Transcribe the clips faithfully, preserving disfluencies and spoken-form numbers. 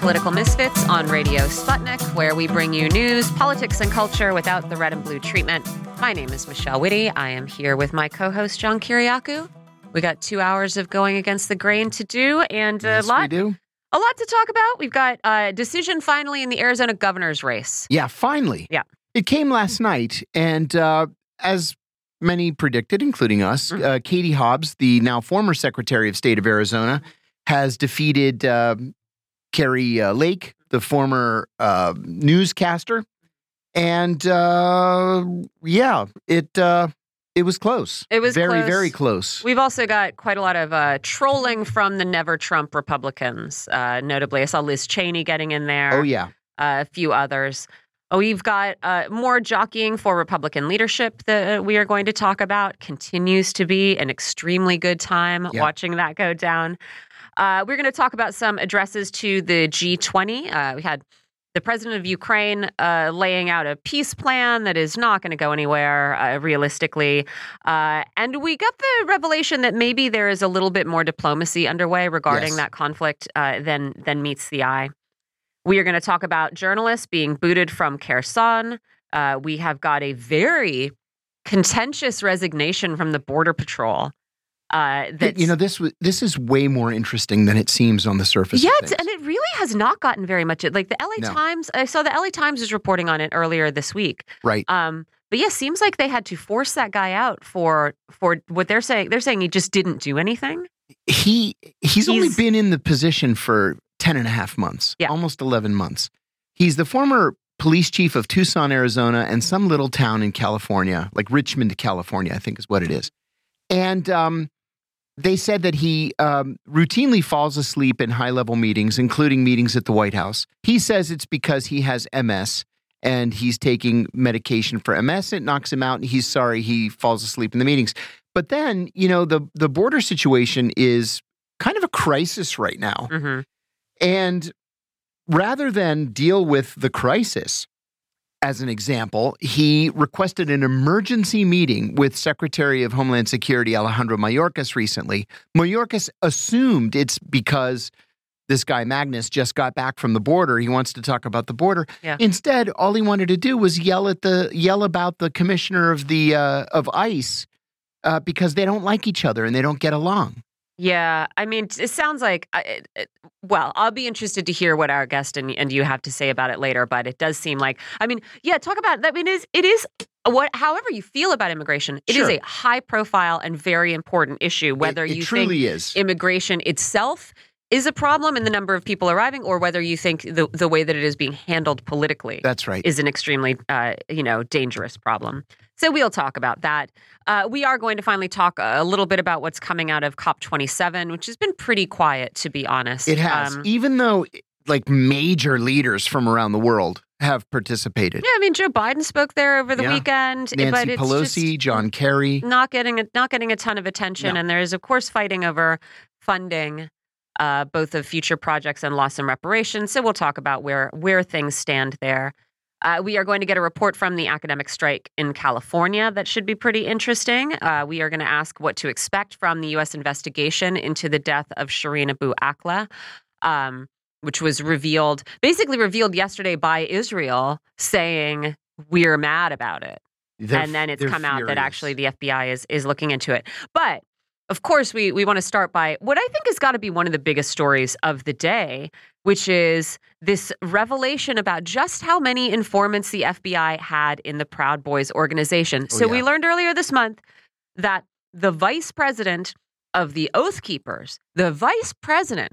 Political Misfits on Radio Sputnik, where we bring you news, politics, and culture without the red and blue treatment. My name is Michelle Witte. I am here with my co-host, John Kiriakou. We got two hours of going against the grain to do, and a yes, lot, we do. a lot to talk about. We've got a decision finally in the Arizona governor's race. Yeah, finally. Yeah. It came last night, and uh, as many predicted, including us, mm-hmm. uh, Katie Hobbs, the now former Secretary of State of Arizona, has defeated uh, Kerry uh, Lake, the former uh, newscaster. And, uh, yeah, it uh, it was close. It was very, close. very close. We've also got quite a lot of uh, trolling from the Never Trump Republicans, uh, notably. I saw Liz Cheney getting in there. Oh, yeah. Uh, a few others. Oh, we've got uh, more jockeying for Republican leadership that we are going to talk about. Continues to be an extremely good time yeah. watching that go down. Uh, we're going to talk about some addresses to the G twenty. Uh, we had the president of Ukraine uh, laying out a peace plan that is not going to go anywhere uh, realistically. Uh, and we got the revelation that maybe there is a little bit more diplomacy underway regarding yes. that conflict uh, than, than meets the eye. We are going to talk about journalists being booted from Kherson. Uh, we have got a very contentious resignation from the Border Patrol. Uh, that's, you know, this was, this is way more interesting than it seems on the surface. Yeah, and it really has not gotten very much. Like the L A No. Times, I saw the L A Times was reporting on it earlier this week. Right. Um, but yeah, seems like they had to force that guy out for for what they're saying. They're saying he just didn't do anything. He he's, he's only been in the position for ten and a half months, yeah. almost eleven months. He's the former police chief of Tucson, Arizona, and some little town in California, like Richmond, California, I think is what it is. And um, they said that he um, routinely falls asleep in high-level meetings, including meetings at the White House. He says it's because he has M S, and he's taking medication for M S. It knocks him out, and he's sorry he falls asleep in the meetings. But then, you know, the, the border situation is kind of a crisis right now. Mm-hmm. And rather than deal with the crisis, as an example, he requested an emergency meeting with Secretary of Homeland Security Alejandro Mayorkas recently. Mayorkas assumed it's because this guy Magnus just got back from the border. He wants to talk about the border. Yeah. Instead, all he wanted to do was yell at the yell about the commissioner of the uh, of ICE uh, because they don't like each other and they don't get along. Yeah, I mean, it sounds like, well, I'll be interested to hear what our guest and, and you have to say about it later, but it does seem like, I mean, yeah, talk about, I mean, it is, it is what, however you feel about immigration, it sure. is a high profile and very important issue, whether it, it you truly think is. Immigration itself is a problem in the number of people arriving or whether you think the, the way that it is being handled politically That's right. is an extremely, uh, you know, dangerous problem. So we'll talk about that. Uh, we are going to finally talk a little bit about what's coming out of COP twenty-seven, which has been pretty quiet, to be honest. It has, um, even though like major leaders from around the world have participated. Yeah, I mean, Joe Biden spoke there over the yeah. weekend. Nancy but it's Pelosi, John Kerry. Not getting a, not getting a ton of attention. No. And there is, of course, fighting over funding. Uh, both of future projects and loss and reparations. So we'll talk about where where things stand there. Uh, we are going to get a report from the academic strike in California that should be pretty interesting. Uh, we are going to ask what to expect from the U S investigation into the death of Shireen Abu Akleh, um, which was revealed, basically revealed yesterday by Israel saying we're mad about it. They're, and then it's come furious. out that actually the F B I is is looking into it. But of course, we we want to start by what I think has got to be one of the biggest stories of the day, which is this revelation about just how many informants the F B I had in the Proud Boys organization. Oh, so yeah. we learned earlier this month that the vice president of the Oath Keepers, the vice president,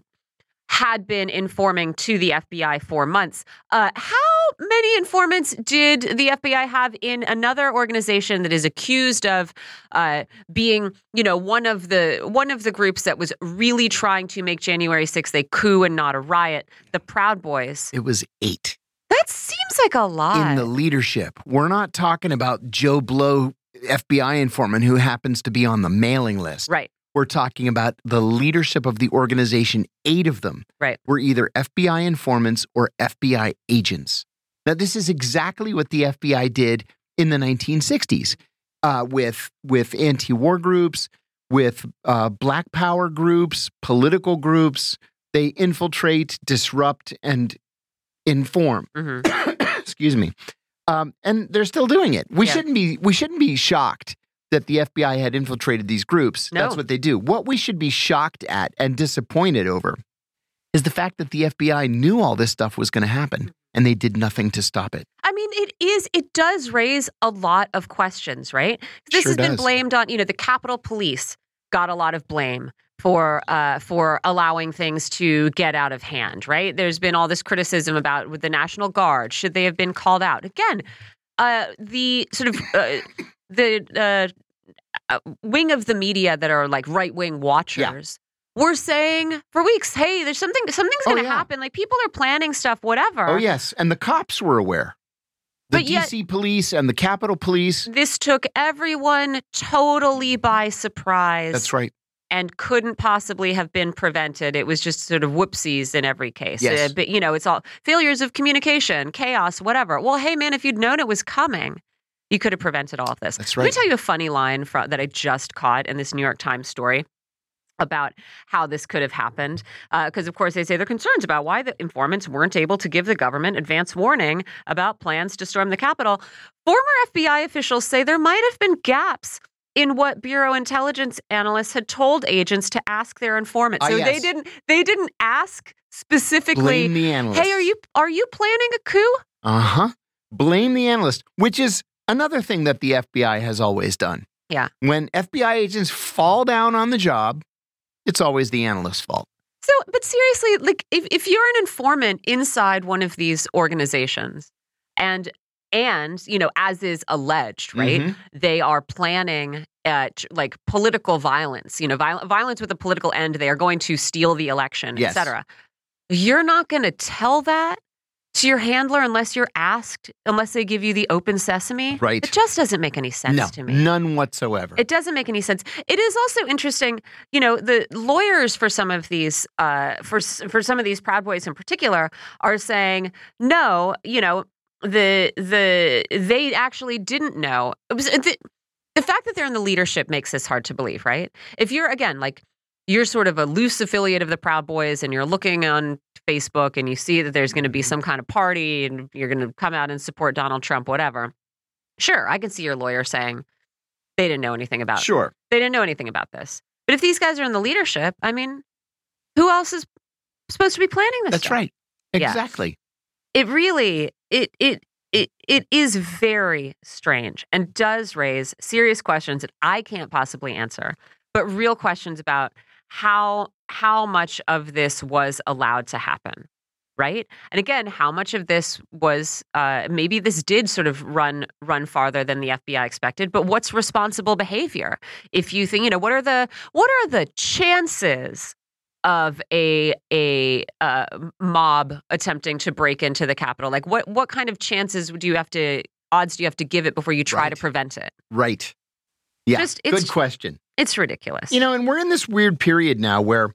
had been informing to the F B I for months. Uh, how many informants did the F B I have in another organization that is accused of uh, being, you know, one of the one of the groups that was really trying to make January sixth a coup and not a riot? The Proud Boys. It was eight. That seems like a lot. In the leadership. We're not talking about Joe Blow, F B I informant, who happens to be on the mailing list. Right. We're talking about the leadership of the organization. Eight of them right. were either F B I informants or F B I agents. Now, this is exactly what the F B I did in the nineteen sixties uh, with with anti-war groups, with uh, black power groups, political groups, They infiltrate, disrupt, and inform. Mm-hmm. Excuse me. Um, and they're still doing it. We yeah. shouldn't be we shouldn't be shocked that the F B I had infiltrated these groups. No. That's what they do. What we should be shocked at and disappointed over is the fact that the F B I knew all this stuff was going to happen, and they did nothing to stop it. I mean, it is, it does raise a lot of questions, right? This sure has does. been blamed on, you know, the Capitol Police got a lot of blame for uh, for allowing things to get out of hand, right? There's been all this criticism about with the National Guard. Should they have been called out? Again, uh, the sort of uh, the uh, wing of the media that are like right-wing watchers yeah. were saying for weeks, hey, there's something, something's going to oh, yeah. happen. Like people are planning stuff, whatever. Oh, yes. And the cops were aware. The but D C yet, police and the Capitol Police. This took everyone totally by surprise. That's right. And couldn't possibly have been prevented. It was just sort of whoopsies in every case. Yes. Uh, but, you know, it's all failures of communication, chaos, whatever. Well, hey, man, if you'd known it was coming, you could have prevented all of this. That's right. Let me tell you a funny line from, that I just caught in this New York Times story about how this could have happened. Because, uh, of course, they say they're concerned about why the informants weren't able to give the government advance warning about plans to storm the Capitol. Former F B I officials say there might have been gaps in what bureau intelligence analysts had told agents to ask their informants. So uh, yes. they didn't they didn't ask specifically, blame the analyst. Hey, are you are you planning a coup? Uh-huh. Blame the analyst, which is another thing that the F B I has always done. Yeah. When F B I agents fall down on the job, it's always the analyst's fault. So, but seriously, like if, if you're an informant inside one of these organizations and And, you know, as is alleged, right, mm-hmm. they are planning uh, t- like political violence, you know, viol- violence with a political end. They are going to steal the election, yes. et cetera. You're not going to tell that to your handler unless you're asked, unless they give you the open sesame. Right. It just doesn't make any sense no, to me. None whatsoever. It doesn't make any sense. It is also interesting, you know, the lawyers for some of these, uh, for for some of these Proud Boys in particular are saying, no, you know, The the they actually didn't know. It was, the, the fact that they're in the leadership makes this hard to believe, right? If you're, again, like you're sort of a loose affiliate of the Proud Boys and you're looking on Facebook and you see that there's going to be some kind of party and you're going to come out and support Donald Trump, whatever. Sure, I can see your lawyer saying they didn't know anything about Sure. it. They didn't know anything about this. But if these guys are in the leadership, I mean, who else is supposed to be planning this That's stuff? Right. Exactly. Yeah. It really, it it it it is very strange and does raise serious questions that I can't possibly answer, but real questions about how how much of this was allowed to happen, right? And again, how much of this was uh, maybe this did sort of run run farther than the F B I expected. But what's responsible behavior? If you think, you know, what are the what are the chances of a a uh, mob attempting to break into the Capitol? Like what what kind of chances do you have to odds do you have to give it before you try right. to prevent it? Right. Yeah. Just, it's, Good question. It's ridiculous. You know, and we're in this weird period now where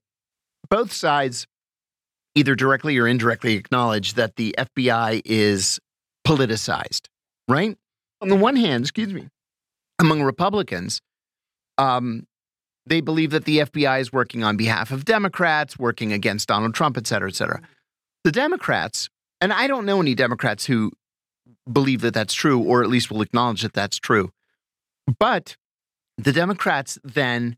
both sides either directly or indirectly acknowledge that the F B I is politicized, right? On the one hand, excuse me, among Republicans, um, they believe that the F B I is working on behalf of Democrats, working against Donald Trump, et cetera, et cetera. The Democrats, and I don't know any Democrats who believe that that's true, or at least will acknowledge that that's true. But the Democrats then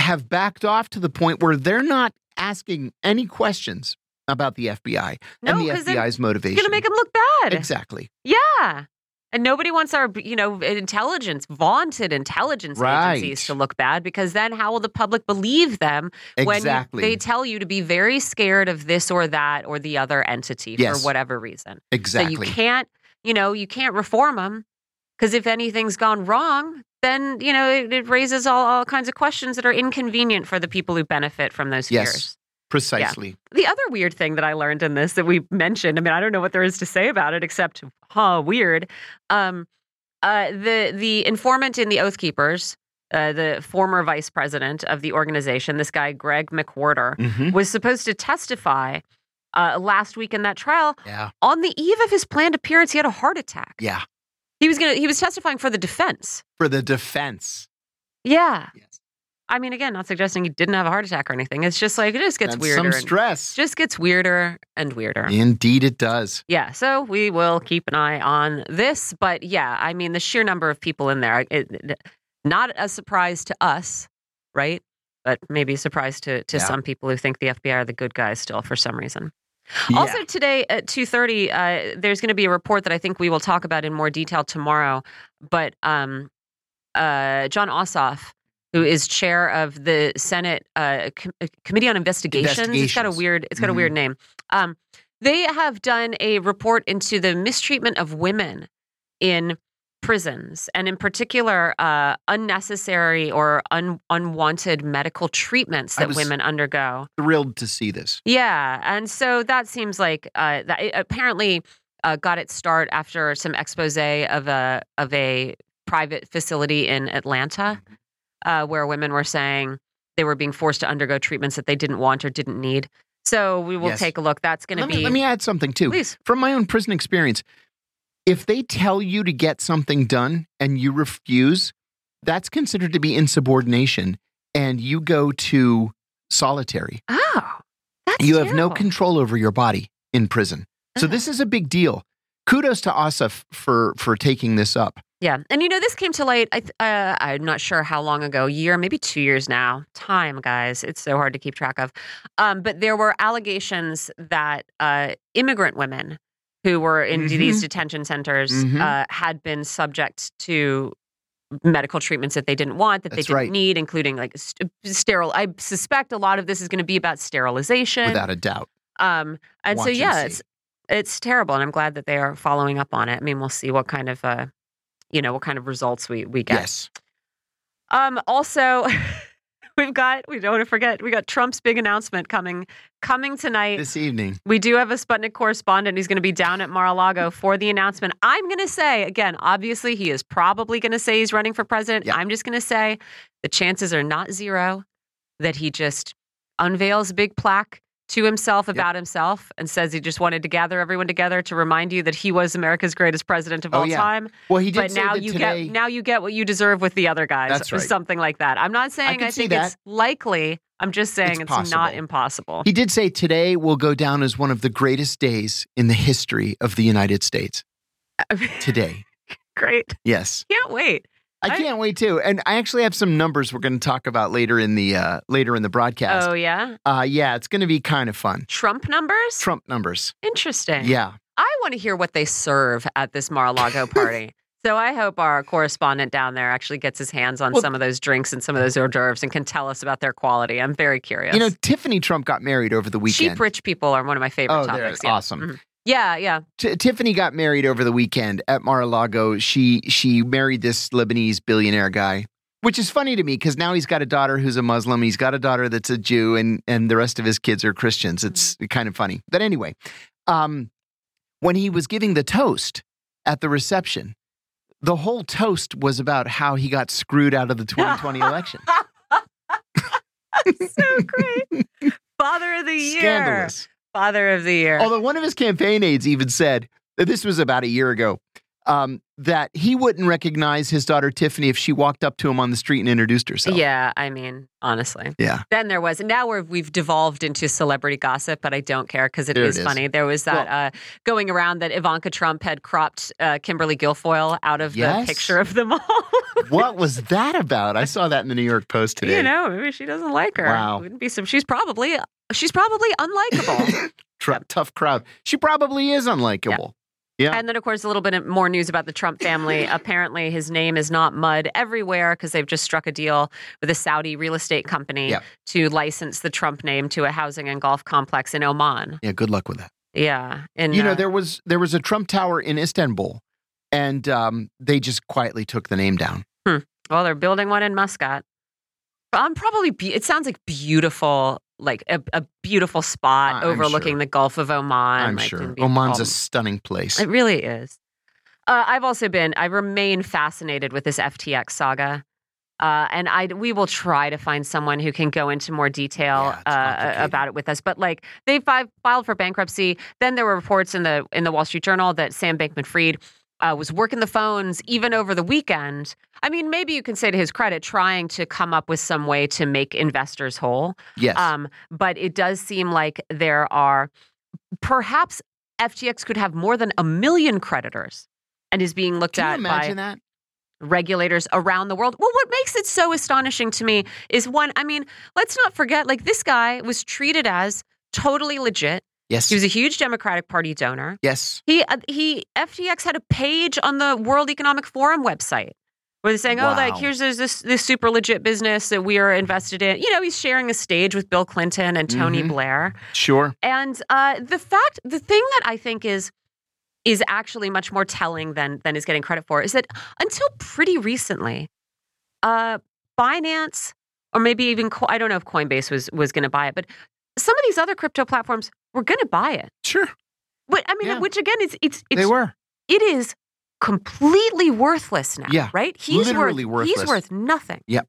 have backed off to the point where they're not asking any questions about the F B I no, and the F B I's motivation. It's going to make them look bad. Exactly. Yeah. And nobody wants our, you know, intelligence, vaunted intelligence right. agencies to look bad, because then how will the public believe them exactly. when they tell you to be very scared of this or that or the other entity yes. for whatever reason? Exactly. So you can't, you know, you can't reform them, because if anything's gone wrong, then, you know, it, it raises all, all kinds of questions that are inconvenient for the people who benefit from those fears. Yes. Precisely. Yeah. The other weird thing that I learned in this that we mentioned, I mean, I don't know what there is to say about it except, huh, weird. Um, uh, the the informant in the Oath Keepers, uh, the former vice president of the organization, this guy, Greg McWhorter, mm-hmm. was supposed to testify uh, last week in that trial. Yeah. On the eve of his planned appearance, he had a heart attack. Yeah. He was gonna. He was testifying for the defense. For the defense. Yeah. Yes. I mean, again, not suggesting he didn't have a heart attack or anything. It's just like, it just gets That's weirder. Some stress. It just gets weirder and weirder. Indeed it does. Yeah, so we will keep an eye on this. But yeah, I mean, the sheer number of people in there, it, it, not a surprise to us, right? But maybe a surprise to, to yeah. some people who think the F B I are the good guys still for some reason. Yeah. Also today at two thirty, uh, there's going to be a report that I think we will talk about in more detail tomorrow. But um, uh, Jon Ossoff, who is chair of the Senate uh, Com- Committee on Investigations. Investigations. It's got a weird, it's got mm-hmm. a weird name. Um, they have done a report into the mistreatment of women in prisons, and in particular, uh, unnecessary or un- unwanted medical treatments that women undergo. Thrilled to see this. Yeah, and so that seems like uh, that it apparently uh, got its start after some expose of a of a private facility in Atlanta. Mm-hmm. Uh, where women were saying they were being forced to undergo treatments that they didn't want or didn't need. So we will yes. take a look. That's going to be... Let me add something, too. Please. From my own prison experience, if they tell you to get something done and you refuse, that's considered to be insubordination, and you go to solitary. Oh, that's You terrible. Have no control over your body in prison. So oh. this is a big deal. Kudos to Ossoff for, for taking this up. Yeah. And, you know, this came to light, I th- uh, I'm not sure how long ago, a year, maybe two years now. Time, guys. It's so hard to keep track of. Um, but there were allegations that uh, immigrant women who were in mm-hmm. these detention centers mm-hmm. uh, had been subject to medical treatments that they didn't want, that That's they didn't right. need, including like st- sterile. I suspect a lot of this is going to be about sterilization. Without a doubt. Um, and Watch so, yeah, and it's, it's terrible. And I'm glad that they are following up on it. I mean, we'll see what kind of... Uh, you know, what kind of results we, we get. Yes. Um, also, we've got, we don't want to forget, we got Trump's big announcement coming, coming tonight. This evening. We do have a Sputnik correspondent who's going to be down at Mar-a-Lago for the announcement. I'm going to say, again, obviously he is probably going to say he's running for president. Yep. I'm just going to say the chances are not zero that he just unveils a big plaque to himself about yep. himself and says he just wanted to gather everyone together to remind you that he was America's greatest president of oh, all yeah. time. Well, he did but say now that you today... get now you get what you deserve with the other guys. That's right. Or something like that. I'm not saying I, I think that. It's likely. I'm just saying it's, it's not impossible. He did say today will go down as one of the greatest days in the history of the United States. Today. Great. Yes. Can't wait. I can't wait too, and I actually have some numbers we're going to talk about later in the uh, later in the broadcast. Oh yeah, uh, yeah, it's going to be kind of fun. Trump numbers, Trump numbers, interesting. Yeah, I want to hear what they serve at this Mar-a-Lago party. So I hope our correspondent down there actually gets his hands on well, some of those drinks and some of those hors d'oeuvres and can tell us about their quality. I'm very curious. You know, Tiffany Trump got married over the weekend. Cheap rich people are one of my favorite oh, topics. Oh, yeah. Awesome. Mm-hmm. Yeah, yeah. T- Tiffany got married over the weekend at Mar-a-Lago. She she married this Lebanese billionaire guy, which is funny to me because now he's got a daughter who's a Muslim. He's got a daughter that's a Jew, and, and the rest of his kids are Christians. It's kind of funny. But anyway, um, when he was giving the toast at the reception, the whole toast was about how he got screwed out of the twenty twenty election. So great. Father of the Year. Scandalous. Father of the Year. Although one of his campaign aides even said, this was about a year ago, um, that he wouldn't recognize his daughter Tiffany if she walked up to him on the street and introduced herself. Yeah, I mean, honestly. Yeah. Then there was, now we're, we've devolved into celebrity gossip, but I don't care because it, is, it is funny. There was that well, uh, going around that Ivanka Trump had cropped uh, Kimberly Guilfoyle out of yes. the picture of them all. What was that about? I saw that in the New York Post today. You know, maybe she doesn't like her. Wow. Wouldn't be some, she's probably... She's probably unlikable. Tough crowd. She probably is unlikable. Yeah. yeah. And then, of course, a little bit more news about the Trump family. Apparently, his name is not mud everywhere because they've just struck a deal with a Saudi real estate company yeah. to license the Trump name to a housing and golf complex in Oman. Yeah. Good luck with that. Yeah. And you know, uh, there was there was a Trump Tower in Istanbul, and um, they just quietly took the name down. Hmm. Well, they're building one in Muscat. Um, probably. Be- it sounds like beautiful. Like a, a beautiful spot I'm overlooking sure. the Gulf of Oman. I'm like, sure. Oman's a stunning place. It really is. Uh, I've also been, I remain fascinated with this F T X saga. Uh, and I, we will try to find someone who can go into more detail yeah, uh, about it with us. But like they fi- filed for bankruptcy. Then there were reports in the, in the Wall Street Journal that Sam Bankman-Fried uh, was working the phones even over the weekend. I mean, maybe you can say to his credit, trying to come up with some way to make investors whole. Yes. Um, but it does seem like there are perhaps F T X could have more than a million creditors and is being looked at by that? regulators around the world. Well, what makes it so astonishing to me is one, I mean, let's not forget, like this guy was treated as totally legit. Yes. He was a huge Democratic Party donor. Yes. He, uh, he, F T X had a page on the World Economic Forum website where they're saying, wow. oh, like, here's this, this this super legit business that we are invested in. You know, he's sharing a stage with Bill Clinton and Tony mm-hmm. Blair. Sure. And uh, the fact, the thing that I think is is actually much more telling than, than is getting credit for is that until pretty recently, uh, Binance, or maybe even, I don't know if Coinbase was, was going to buy it, but some of these other crypto platforms were going to buy it. Sure. But I mean, yeah. which again, it's, it's, it's, they were. It is completely worthless now, yeah. right? He's Literally worth, worthless. He's worth nothing. Yep.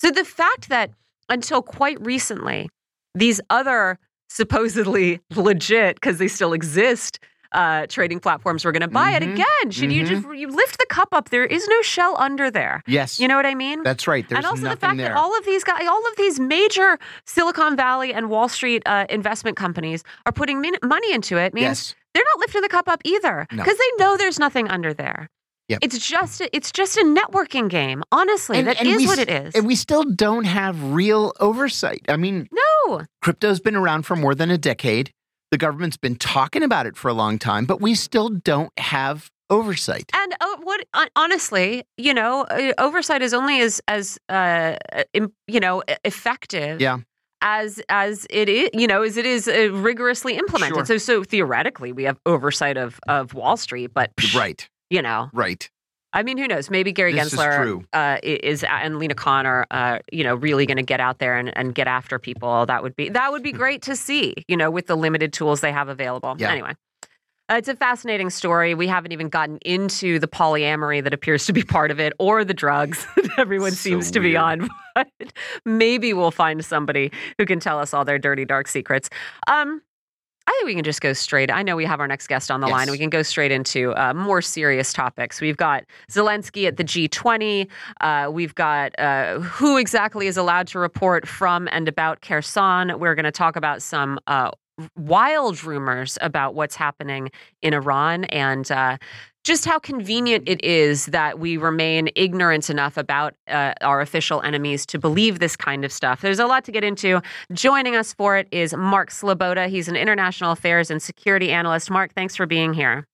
So the fact that until quite recently, these other supposedly legit, because they still exist, uh, trading platforms were going to buy mm-hmm. it again. Should mm-hmm. you just you lift the cup up? There is no shell under there. Yes. You know what I mean? That's right. There's nothing there. And also the fact there. that all of these guys, all of these major Silicon Valley and Wall Street uh, investment companies are putting min- money into it means yes. they're not lifting the cup up either because no. they know there's nothing under there. Yep. It's just a, it's just a networking game. Honestly, and, that and is we, what it is. And we still don't have real oversight. I mean, no. Crypto's been around for more than a decade. The government's been talking about it for a long time, but we still don't have oversight. And uh, what honestly, you know, oversight is only as as uh, you know effective yeah. as as it is, you know, as it is rigorously implemented. Sure. So so theoretically, we have oversight of of Wall Street, but psh, right, you know, right. I mean, who knows? Maybe Gary this Gensler is, uh, is and Lena Khan are, uh, you know, really going to get out there and, and get after people. That would be that would be great to see, you know, with the limited tools they have available. Yeah. Anyway, uh, it's a fascinating story. We haven't even gotten into the polyamory that appears to be part of it or the drugs that everyone so seems to weird. be on. But maybe we'll find somebody who can tell us all their dirty, dark secrets. Um I think we can just go straight. I know we have our next guest on the yes. line. We can go straight into uh, more serious topics. We've got Zelensky at the G twenty. Uh, we've got uh, who exactly is allowed to report from and about Kherson. We're going to talk about some uh, wild rumors about what's happening in Iran and uh, just how convenient it is that we remain ignorant enough about uh, our official enemies to believe this kind of stuff. There's a lot to get into. Joining us for it is Mark Sleboda. He's an international affairs and security analyst. Mark, thanks for being here.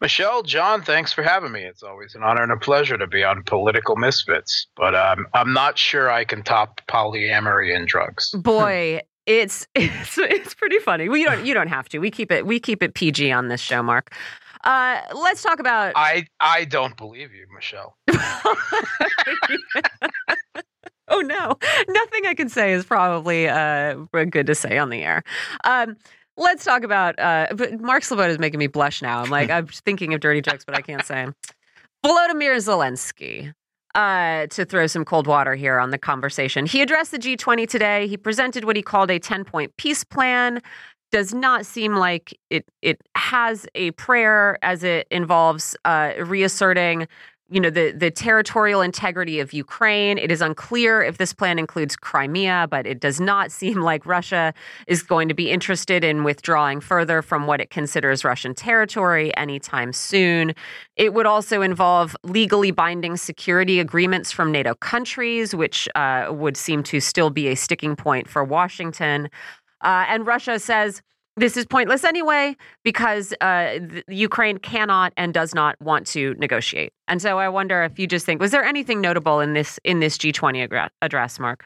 Michelle, John, thanks for having me. It's always an honor and a pleasure to be on Political Misfits, but um, I'm not sure I can top polyamory and drugs. Boy. It's it's it's pretty funny. Well, you don't you don't have to. We keep it we keep it P G on this show, Mark. Uh, let's talk about. I I don't believe you, Michelle. Oh no, nothing I can say is probably uh, good to say on the air. Um, let's talk about. Uh, but Mark Sleboda is making me blush now. I'm like I'm thinking of dirty jokes, but I can't say them. Volodymyr Zelensky. Uh, to throw some cold water here on the conversation. He addressed the G twenty today. He presented what he called a ten-point peace plan. Does not seem like it it has a prayer as it involves uh, reasserting, you know, the, the territorial integrity of Ukraine. It is unclear if this plan includes Crimea, but it does not seem like Russia is going to be interested in withdrawing further from what it considers Russian territory anytime soon. It would also involve legally binding security agreements from NATO countries, which uh, would seem to still be a sticking point for Washington. Uh, and Russia says, this is pointless anyway, because uh, Ukraine cannot and does not want to negotiate. And so I wonder if you just think, was there anything notable in this in this G twenty address, Mark?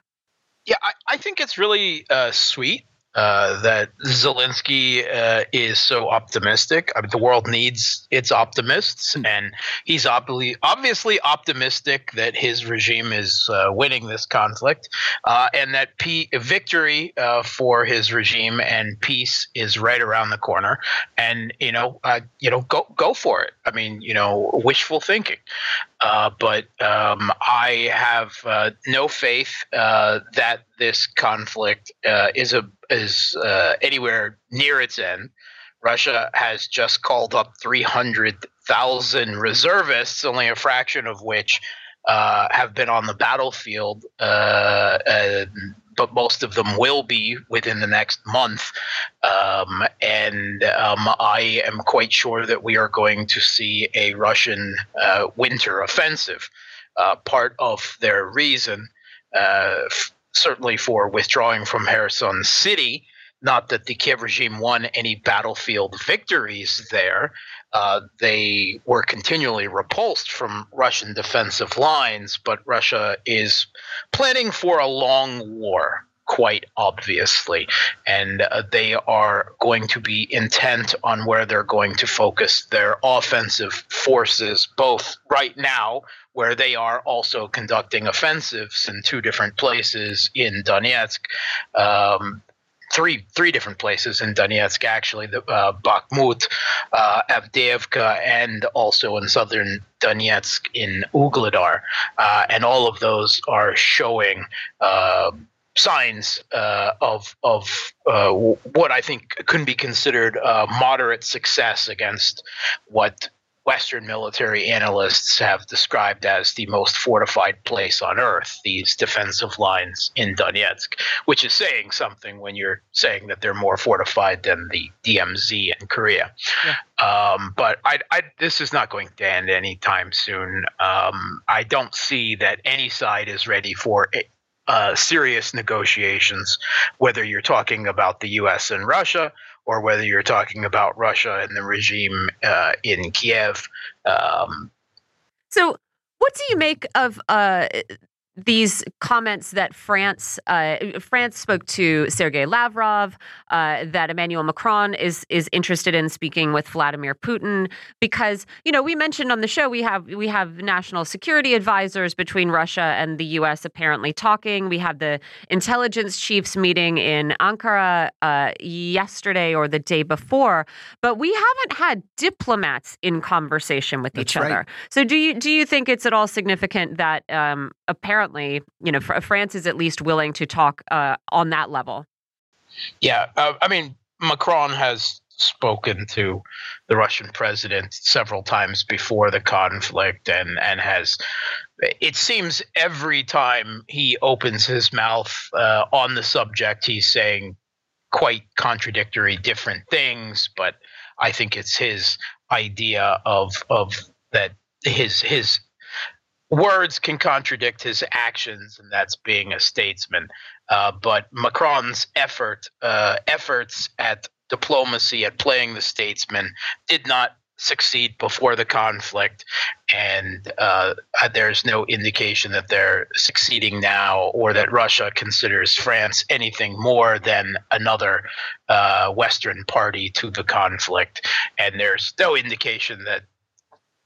Yeah, I, I think it's really uh, sweet uh, that Zelensky uh, is so optimistic. I mean, the world needs its optimists, and he's ob- obviously optimistic that his regime is uh, winning this conflict uh, and that P- victory uh, for his regime and peace is right around the corner. And, you know, uh, you know, go go for it. I mean, you know, wishful thinking. Uh, but um, I have uh, no faith uh, that this conflict uh, is a is uh, anywhere near its end. Russia has just called up three hundred thousand reservists, only a fraction of which uh, have been on the battlefield, uh, uh, but most of them will be within the next month. Um, and um, I am quite sure that we are going to see a Russian uh, winter offensive. Uh, part of their reason, uh, f- certainly for withdrawing from Kherson City, not that the Kiev regime won any battlefield victories there. Uh, they were continually repulsed from Russian defensive lines, but Russia is planning for a long war, quite obviously, and uh, they are going to be intent on where they're going to focus their offensive forces, both right now, where they are also conducting offensives in two different places in Donetsk, um, three three different places in Donetsk, actually, the uh, Bakhmut, uh, Avdiivka, and also in southern Donetsk in Uglodar. Uh, and all of those are showing uh, signs uh, of, of uh, what I think could be considered uh, moderate success against what Western military analysts have described as the most fortified place on earth, these defensive lines in Donetsk, which is saying something when you're saying that they're more fortified than the D M Z in Korea. Yeah. Um, but I, I, this is not going to end anytime soon. Um, I don't see that any side is ready for uh, serious negotiations, whether you're talking about the U S and Russia, or whether you're talking about Russia and the regime uh, in Kiev. Um, so what do you make of uh, these comments that France uh, France spoke to Sergei Lavrov, uh, that Emmanuel Macron is is interested in speaking with Vladimir Putin? Because, you know, we mentioned on the show we have we have national security advisors between Russia and the U S apparently talking. We had the intelligence chiefs meeting in Ankara uh, yesterday or the day before, but we haven't had diplomats in conversation with That's each right. other. So do you do you think it's at all significant that um, apparently Apparently, you know, France is at least willing to talk uh, on that level? Yeah. Uh, I mean, Macron has spoken to the Russian president several times before the conflict and, and has – it seems every time he opens his mouth uh, on the subject, he's saying quite contradictory different things. But I think it's his idea of of that his his – words can contradict his actions, and that's being a statesman. Uh, but Macron's effort, uh, efforts at diplomacy, at playing the statesman, did not succeed before the conflict, and uh, there's no indication that they're succeeding now or that Russia considers France anything more than another uh, Western party to the conflict. And there's no indication that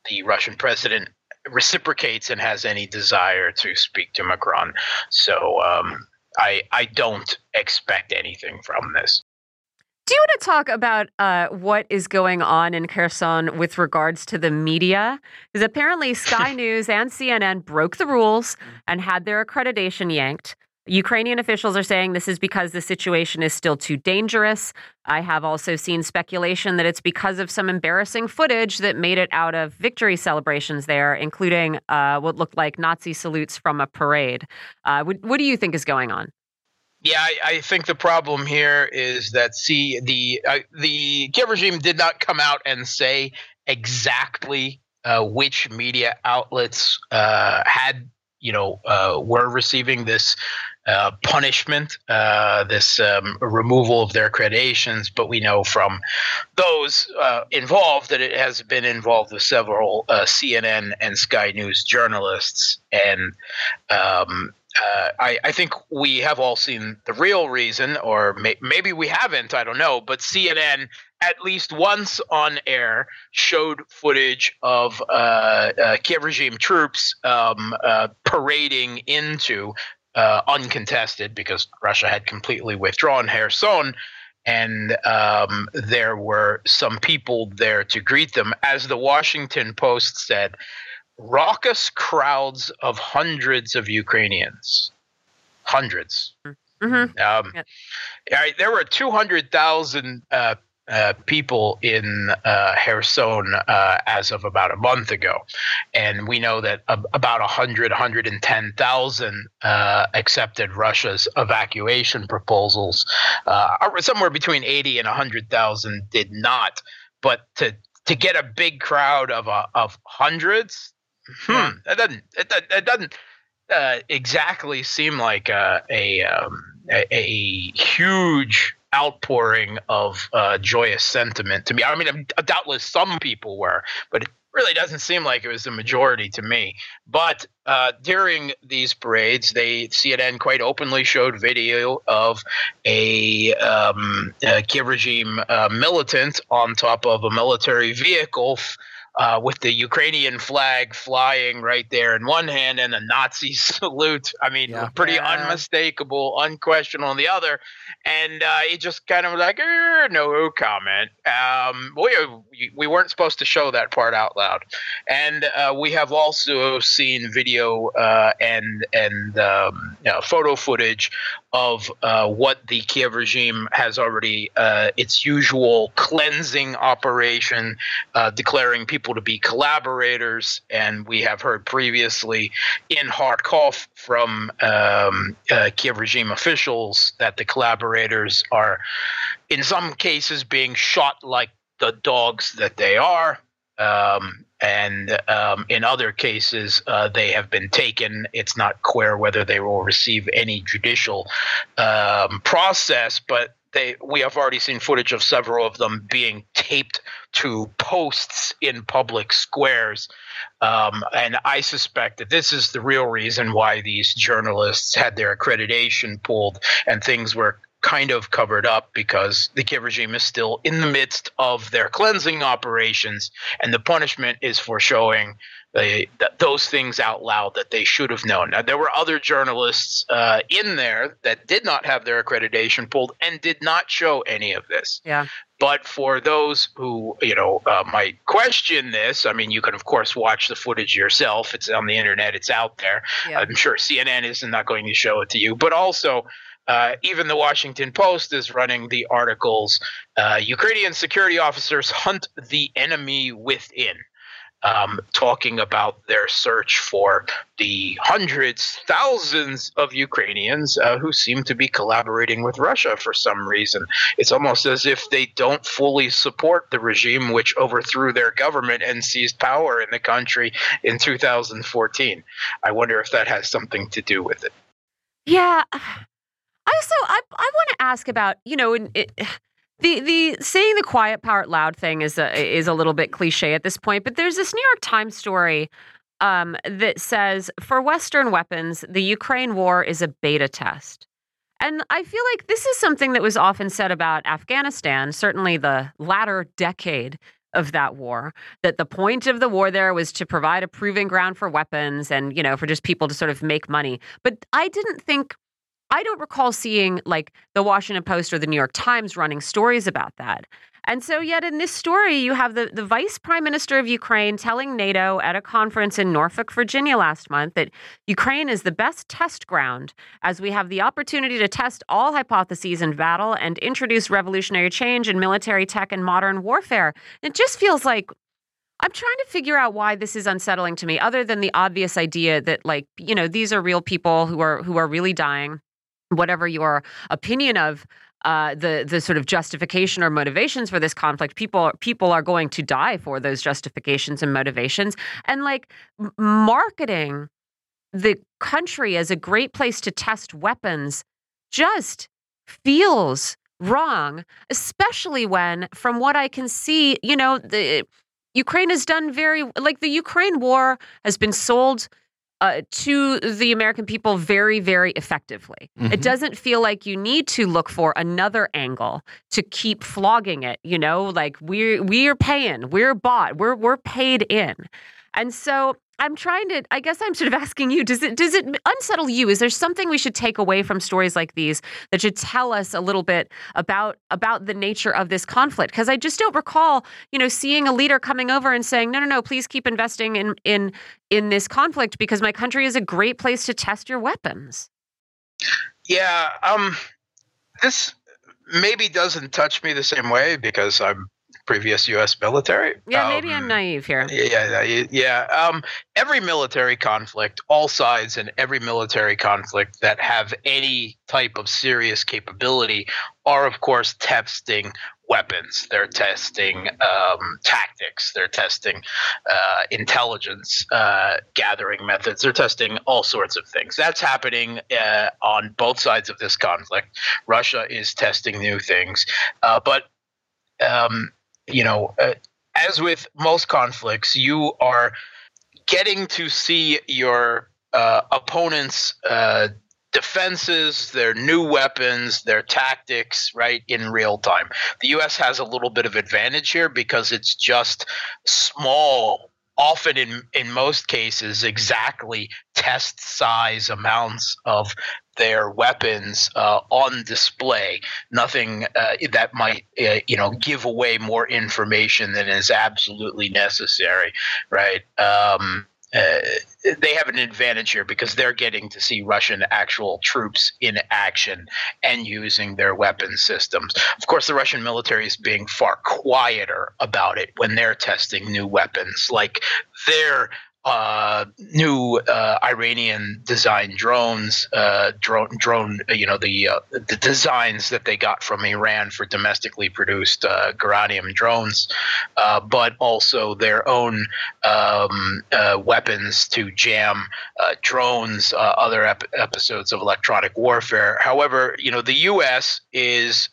the Russian president reciprocates and has any desire to speak to Macron. So um, I, I don't expect anything from this. Do you want to talk about uh, what is going on in Kherson with regards to the media? Because apparently Sky News and C N N broke the rules and had their accreditation yanked. Ukrainian officials are saying this is because the situation is still too dangerous. I have also seen speculation that it's because of some embarrassing footage that made it out of victory celebrations there, including uh, what looked like Nazi salutes from a parade. Uh, what, what do you think is going on? Yeah, I, I think the problem here is that see, the uh, the Kiev regime did not come out and say exactly uh, which media outlets uh, had, you know, uh, were receiving this Uh, punishment, uh, this um, removal of their accreditations, but we know from those uh, involved that it has been involved with several uh, C N N and Sky News journalists. And um, uh, I, I think we have all seen the real reason, or may- maybe we haven't, I don't know, but C N N at least once on air showed footage of uh, uh, Kiev regime troops um, uh, parading into Uh, uncontested, because Russia had completely withdrawn Kherson, and um, there were some people there to greet them. As the Washington Post said, raucous crowds of hundreds of Ukrainians. Hundreds. Mm-hmm. Um, yeah. All right, there were two hundred thousand uh, uh, people in uh, Kherson uh, as of about a month ago. And we know that ab- about one hundred, one hundred ten thousand uh, accepted Russia's evacuation proposals. Uh, somewhere between eighty and one hundred thousand did not. But to to get a big crowd of uh, of hundreds, hmm, that doesn't it, it doesn't uh, exactly seem like a a, um, a a huge outpouring of uh, joyous sentiment to me. I mean, I'm, doubtless some people were, but it really doesn't seem like it was the majority to me. But uh, during these parades, they C N N quite openly showed video of a, um, a Kiev regime uh, militant on top of a military vehicle uh, with the Ukrainian flag flying right there in one hand and a Nazi salute. I mean, yeah. pretty unmistakable, unquestionable on the other. And uh, he just kind of was like, er, no comment. Um, we, we weren't supposed to show that part out loud. And uh, we have also seen video uh, and and um, you know, photo footage of uh, what the Kiev regime has already, uh, its usual cleansing operation, uh, declaring people to be collaborators. And we have heard previously in Kharkov from um, uh, Kiev regime officials that the collaborators are in some cases being shot like the dogs that they are, um, and um, in other cases uh, they have been taken. It's not clear whether they will receive any judicial um, process, but they, we have already seen footage of several of them being taped to posts in public squares. Um, and I suspect that this is the real reason why these journalists had their accreditation pulled and things were kind of covered up, because the Kiev regime is still in the midst of their cleansing operations, and the punishment is for showing the, th- those things out loud that they should have known. Now, there were other journalists uh, in there that did not have their accreditation pulled and did not show any of this. Yeah. But for those who, you know, uh, might question this, I mean, you can, of course, watch the footage yourself. It's on the internet. It's out there. Yeah. I'm sure C N N is not going to show it to you. But also, Uh, even the Washington Post is running the articles, uh, Ukrainian security officers hunt the enemy within, um, talking about their search for the hundreds, thousands of Ukrainians uh, who seem to be collaborating with Russia for some reason. It's almost as if they don't fully support the regime which overthrew their government and seized power in the country in two thousand fourteen. I wonder if that has something to do with it. Yeah. I also, I I want to ask about, you know, it, the the saying the quiet part loud thing is a, is a little bit cliche at this point. But there's this New York Times story um, that says for Western weapons, the Ukraine war is a beta test. And I feel like this is something that was often said about Afghanistan, certainly the latter decade of that war, that the point of the war there was to provide a proving ground for weapons and, you know, for just people to sort of make money. But I didn't think I don't recall seeing, like, the Washington Post or the New York Times running stories about that. And so yet in this story, you have the, the vice prime minister of Ukraine telling NATO at a conference in Norfolk, Virginia last month that Ukraine is the best test ground as we have the opportunity to test all hypotheses in battle and introduce revolutionary change in military tech and modern warfare. It just feels like I'm trying to figure out why this is unsettling to me, other than the obvious idea that, like, you know, these are real people who are who are really dying. Whatever your opinion of uh, the the sort of justification or motivations for this conflict, people people are going to die for those justifications and motivations. And like m- marketing the country as a great place to test weapons just feels wrong, especially when, from what I can see, you know, the Ukraine has done very like the Ukraine war has been sold Uh, to the American people very, very effectively. Mm-hmm. It doesn't feel like you need to look for another angle to keep flogging it, you know, like we're we're paying, we're bought, we're we're paid in. And so I'm trying to, I guess I'm sort of asking you, does it does it unsettle you? Is there something we should take away from stories like these that should tell us a little bit about about the nature of this conflict? Because I just don't recall, you know, seeing a leader coming over and saying, no, no, no, please keep investing in in in this conflict because my country is a great place to test your weapons. Yeah, um, this maybe doesn't touch me the same way because I'm previous U S military. Yeah, um, maybe I'm naive here. Yeah, yeah. Um, every military conflict, all sides in every military conflict that have any type of serious capability are, of course, testing weapons. They're testing um, tactics. They're testing uh, intelligence uh, gathering methods. They're testing all sorts of things. That's happening uh, on both sides of this conflict. Russia is testing new things. Uh, but um, you know, uh, as with most conflicts, you are getting to see your uh, opponent's uh, defenses, their new weapons, their tactics, right, in real time. The U S has a little bit of advantage here because it's just small, often in, in most cases, exactly test size amounts of their weapons uh, on display. Nothing uh, that might, uh, you know, give away more information than is absolutely necessary, right? Um, uh, they have an advantage here because they're getting to see Russian actual troops in action and using their weapon systems. Of course, the Russian military is being far quieter about it when they're testing new weapons, like their Uh, new uh, Iranian-designed drones, uh, drone, drone, you know, the uh, the designs that they got from Iran for domestically produced uh, Geranium drones, uh, but also their own um, uh, weapons to jam uh, drones, uh, other ep- episodes of electronic warfare. However, you know, the U S is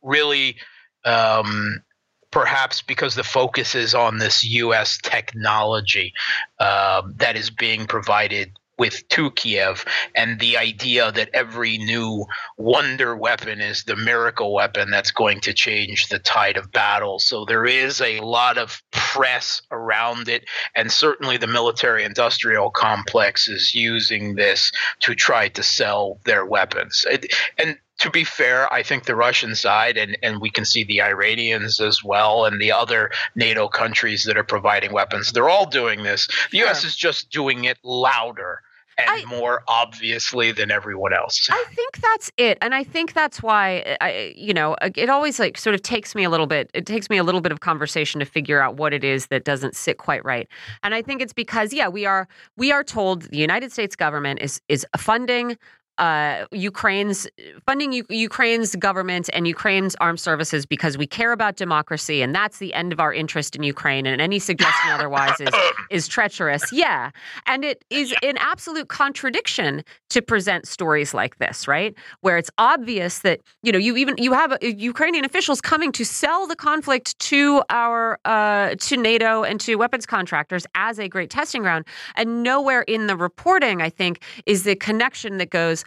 really um, – perhaps because the focus is on this U S technology uh, that is being provided with to Kiev, and the idea that every new wonder weapon is the miracle weapon that's going to change the tide of battle. So there is a lot of press around it, and certainly the military-industrial complex is using this to try to sell their weapons. It, and to be fair, I think the Russian side, and, and we can see the Iranians as well, and the other NATO countries that are providing weapons, they're all doing this. The U S yeah. is just doing it louder and I, more obviously than everyone else. I think that's it. And I think that's why, I, you know, it always like sort of takes me a little bit. It takes me a little bit of conversation to figure out what it is that doesn't sit quite right. And I think it's because, yeah, we are we are told the United States government is is funding Uh, Ukraine's funding U- Ukraine's government and Ukraine's armed services because we care about democracy, and that's the end of our interest in Ukraine. And any suggestion otherwise is is treacherous. Yeah, and it is an absolute contradiction to present stories like this, right? Where it's obvious that you know you even you have uh, Ukrainian officials coming to sell the conflict to our uh, to NATO and to weapons contractors as a great testing ground, and nowhere in the reporting, I think, is the connection that goes,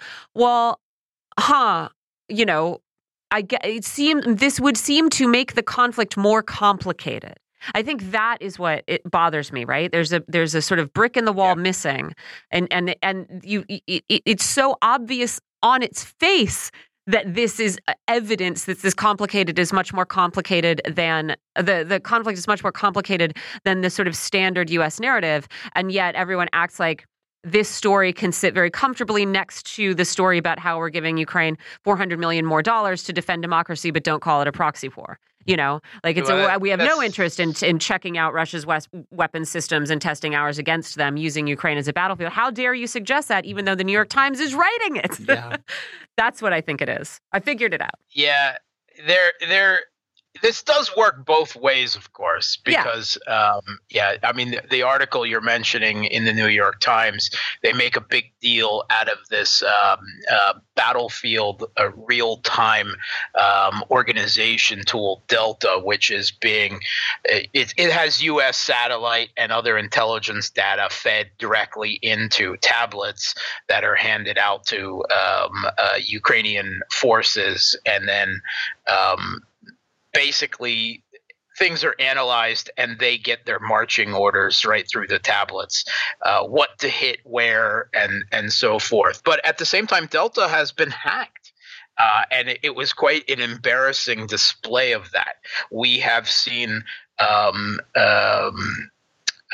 well, huh, you know, I get, it seemed this would seem to make the conflict more complicated. I think that is what it bothers me, right? There's a there's a sort of brick in the wall yeah. missing, and and and you it, it's so obvious on its face that this is evidence that this complicated is much more complicated than the the conflict is much more complicated than the sort of standard U S narrative, and yet everyone acts like this story can sit very comfortably next to the story about how we're giving Ukraine four hundred million dollars more dollars to defend democracy, but don't call it a proxy war. You know, like it's well, a, we have no interest in in checking out Russia's West weapons systems and testing ours against them, using Ukraine as a battlefield. How dare you suggest that, even though the New York Times is writing it? Yeah. That's what I think it is. I figured it out. Yeah, there, there. This does work both ways, of course, because, yeah, um, yeah I mean, the, the article you're mentioning in the New York Times, they make a big deal out of this um, uh, battlefield uh, real-time um, organization tool, Delta, which is being it, – it has U S satellite and other intelligence data fed directly into tablets that are handed out to um, uh, Ukrainian forces, and then um, – basically, things are analyzed and they get their marching orders right through the tablets, uh, what to hit where and and so forth. But at the same time, Delta has been hacked. Uh, and it, it was quite an embarrassing display of that. We have seen um, um,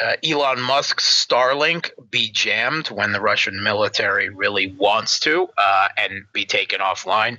uh, Elon Musk's Starlink be jammed when the Russian military really wants to uh, and be taken offline.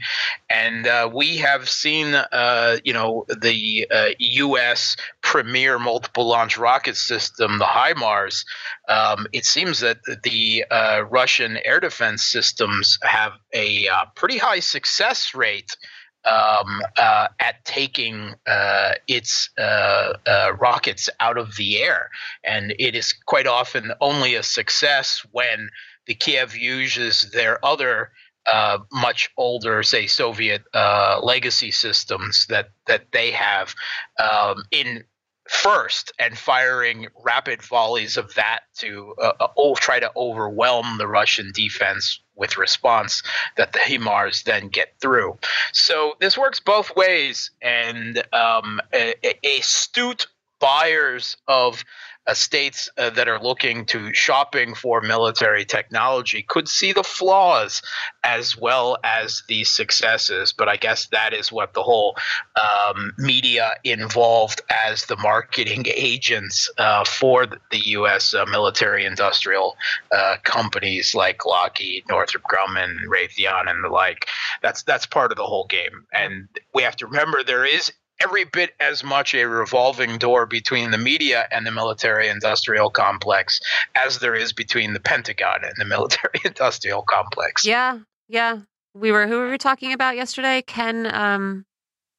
And uh, we have seen, uh, you know, the uh, U S premier multiple launch rocket system, the HIMARS. Um, it seems that the uh, Russian air defense systems have a uh, pretty high success rate Um, uh, at taking uh, its uh, uh, rockets out of the air. And it is quite often only a success when the Kiev uses their other uh, much older, say, Soviet uh, legacy systems that, that they have um, in first and firing rapid volleys of that to uh, uh, try to overwhelm the Russian defense with response that the HIMARS then get through. So this works both ways, and um, a, a astute buyers of uh, states uh, that are looking to shopping for military technology could see the flaws as well as the successes. But I guess that is what the whole um, media involved as the marketing agents uh, for the U S uh, military industrial uh, companies like Lockheed, Northrop Grumman, Raytheon, and the like. That's, that's part of the whole game. And we have to remember there is every bit as much a revolving door between the media and the military-industrial complex as there is between the Pentagon and the military-industrial complex. Yeah, yeah. We were who were we talking about yesterday? Ken um,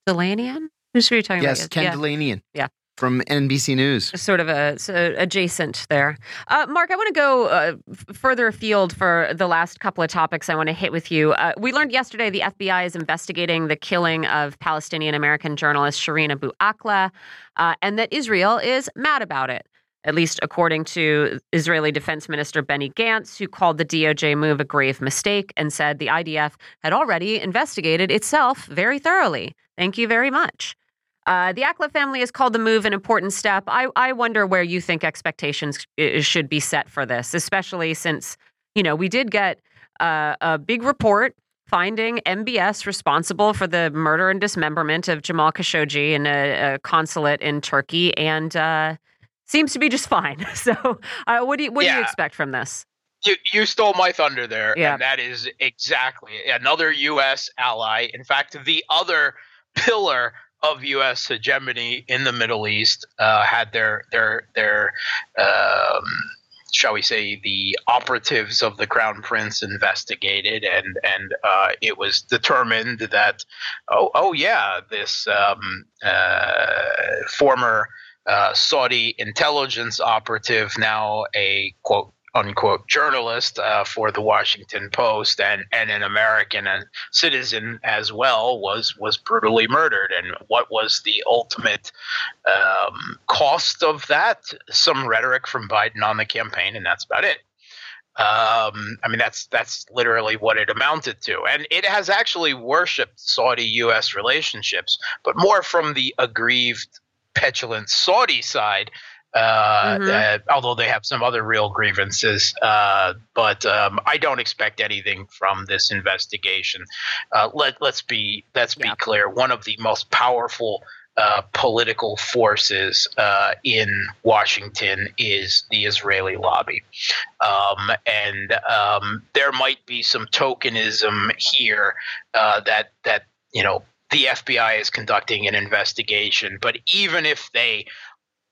Delanian? Who's who we talking yes, about? Ken yes, Ken Delanian. Yeah. From N B C News. Sort of a, so adjacent there. Uh, Mark, I want to go uh, further afield for the last couple of topics I want to hit with you. Uh, we learned yesterday the F B I is investigating the killing of Palestinian-American journalist Shireen Abu Akleh, uh, and that Israel is mad about it, at least according to Israeli Defense Minister Benny Gantz, who called the D O J move a grave mistake and said the I D F had already investigated itself very thoroughly. Thank you very much. Uh, the Akleh family has called the move an important step. I, I wonder where you think expectations should be set for this, especially since, you know, we did get uh, a big report finding M B S responsible for the murder and dismemberment of Jamal Khashoggi in a, a consulate in Turkey, and uh, seems to be just fine. So uh, what do you, what yeah. do you expect from this? You, you stole my thunder there. Yeah. And that is exactly another U S ally. In fact, the other pillar of U S hegemony in the Middle East uh, had their their their um, shall we say the operatives of the Crown Prince investigated, and and uh, it was determined that oh oh yeah this um, uh, former uh, Saudi intelligence operative, now a quote unquote journalist uh, for the Washington Post and, and an American and citizen as well, was was brutally murdered. And what was the ultimate um, cost of that? Some rhetoric from Biden on the campaign, and that's about it. Um, I mean, that's that's literally what it amounted to. And it has actually worshipped Saudi U S relationships, but more from the aggrieved, petulant Saudi side. Uh, mm-hmm. uh, although they have some other real grievances. Uh, but um, I don't expect anything from this investigation. Uh, let, let's be let's yeah. be clear. One of the most powerful uh, political forces uh, in Washington is the Israeli lobby. Um, and um, there might be some tokenism here uh, that that, you know, the F B I is conducting an investigation. But even if they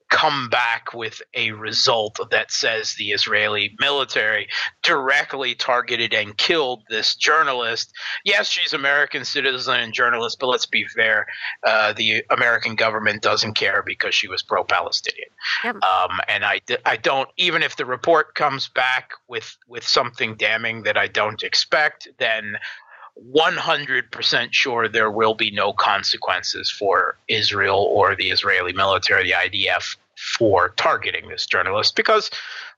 come back with a result that says the Israeli military directly targeted and killed this journalist. Yes, she's American citizen and journalist, but let's be fair. Uh, the American government doesn't care because she was pro-Palestinian. Yep. Um, and I, I don't, even if the report comes back with, with something damning that I don't expect, then one hundred percent sure there will be no consequences for Israel or the Israeli military, the I D F, for targeting this journalist. Because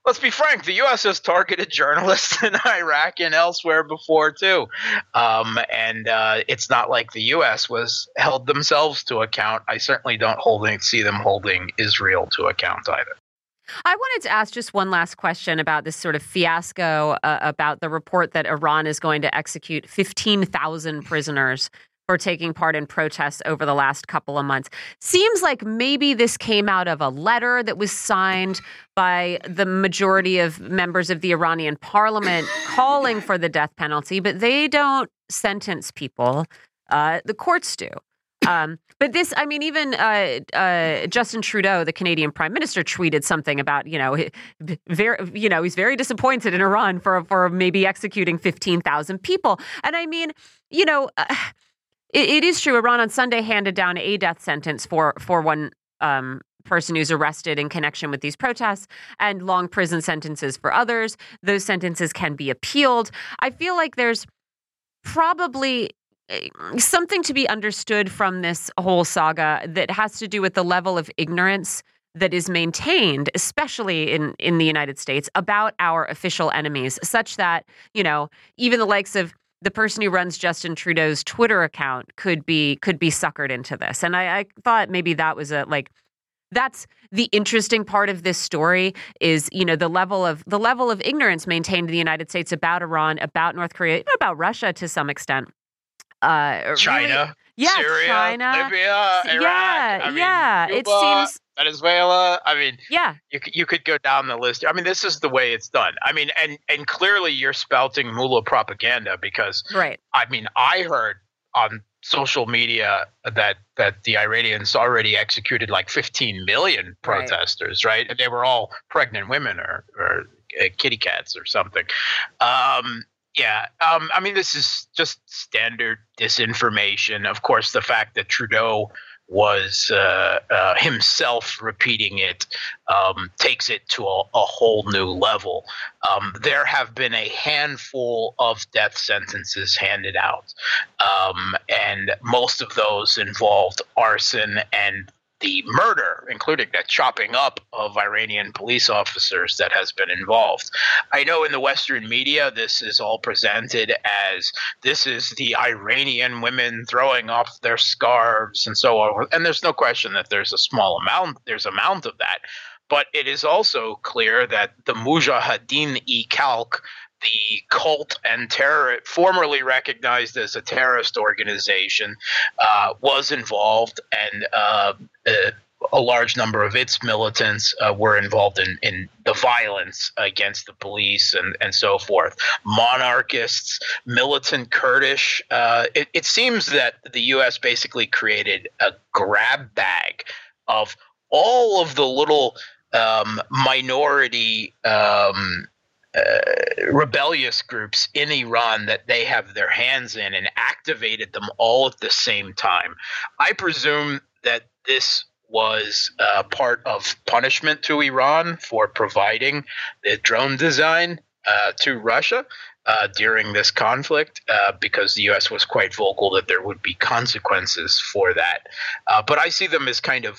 let's be frank, the U S has targeted journalists in Iraq and elsewhere before too. Um, and uh, it's not like the U S was held themselves to account. I certainly don't holding, see them holding Israel to account either. I wanted to ask just one last question about this sort of fiasco uh, about the report that Iran is going to execute fifteen thousand prisoners for taking part in protests over the last couple of months. Seems like maybe this came out of a letter that was signed by the majority of members of the Iranian parliament calling for the death penalty, but they don't sentence people. Uh, the courts do. Um, but this, I mean, even uh, uh, Justin Trudeau, the Canadian prime minister, tweeted something about, you know, very, you know, he's very disappointed in Iran for for maybe executing fifteen thousand people. And I mean, you know, uh, it, it is true. Iran on Sunday handed down a death sentence for for one um, person who's arrested in connection with these protests, and long prison sentences for others. Those sentences can be appealed. I feel like there's probably something to be understood from this whole saga that has to do with the level of ignorance that is maintained, especially in, in the United States, about our official enemies, such that, you know, even the likes of the person who runs Justin Trudeau's Twitter account could be could be suckered into this. And I, I thought maybe that was a like that's the interesting part of this story is, you know, the level of the level of ignorance maintained in the United States about Iran, about North Korea, about Russia to some extent. Uh, China, really, yeah, Syria, China, Libya, Iraq, yeah, I mean, yeah. Cuba, it seems Venezuela. I mean, yeah, you you could go down the list. I mean, this is the way it's done. I mean, and and clearly you're spouting mullah propaganda because, right. I mean, I heard on social media that that the Iranians already executed like fifteen million protesters, right? right? And they were all pregnant women or or uh, kitty cats or something. Um, Yeah, um, I mean, this is just standard disinformation. Of course, the fact that Trudeau was uh, uh, himself repeating it um, takes it to a, a whole new level. Um, there have been a handful of death sentences handed out, um, and most of those involved arson and the murder, including that chopping up of Iranian police officers that has been involved. I know in the Western media, this is all presented as this is the Iranian women throwing off their scarves and so on. And there's no question that there's a small amount, there's amount of that. But it is also clear that the Mujahideen-e Khalq, the cult and terror, formerly recognized as a terrorist organization, uh, was involved, and uh, a, a large number of its militants uh, were involved in, in the violence against the police and, and so forth. Monarchists, militant Kurdish. Uh, it, it seems that the U S basically created a grab bag of all of the little um, minority um Uh, rebellious groups in Iran that they have their hands in, and activated them all at the same time. I presume that this was uh, part of punishment to Iran for providing the drone design uh, to Russia uh, during this conflict, uh, because the U S was quite vocal that there would be consequences for that. Uh, but I see them as kind of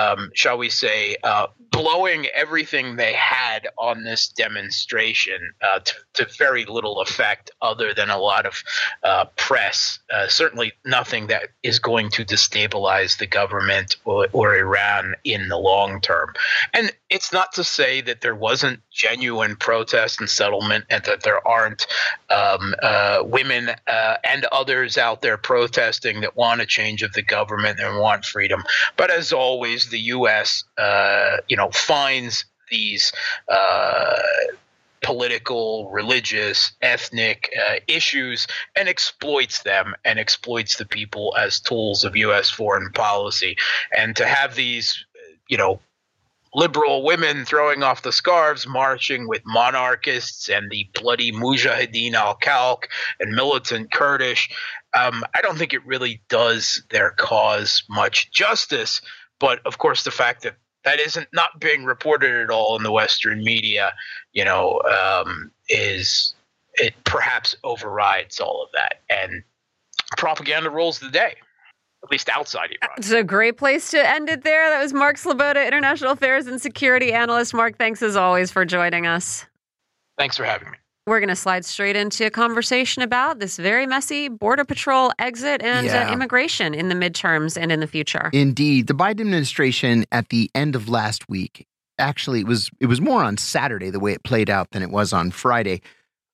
Um, shall we say, uh, blowing everything they had on this demonstration uh, to, to very little effect other than a lot of uh, press. Uh, certainly nothing that is going to destabilize the government or, or Iran in the long term. And it's not to say that there wasn't genuine protest and settlement, and that there aren't um, uh, women uh, and others out there protesting that want a change of the government and want freedom. But as always, the U S, uh, you know, finds these uh, political, religious, ethnic uh, issues and exploits them, and exploits the people as tools of U S foreign policy. And to have these, you know, liberal women throwing off the scarves, marching with monarchists and the bloody Mujahideen al-Khalq and militant Kurdish, um, I don't think it really does their cause much justice. But of course, the fact that that isn't not being reported at all in the Western media, you know, um, is it perhaps overrides all of that. And propaganda rules the day, at least outside Iran. It's a great place to end it there. That was Mark Sleboda, international affairs and security analyst. Mark, thanks as always for joining us. Thanks for having me. We're going to slide straight into a conversation about this very messy Border Patrol exit and yeah. uh, immigration in the midterms and in the future. Indeed. The Biden administration at the end of last week, actually it was it was more on Saturday the way it played out than it was on Friday,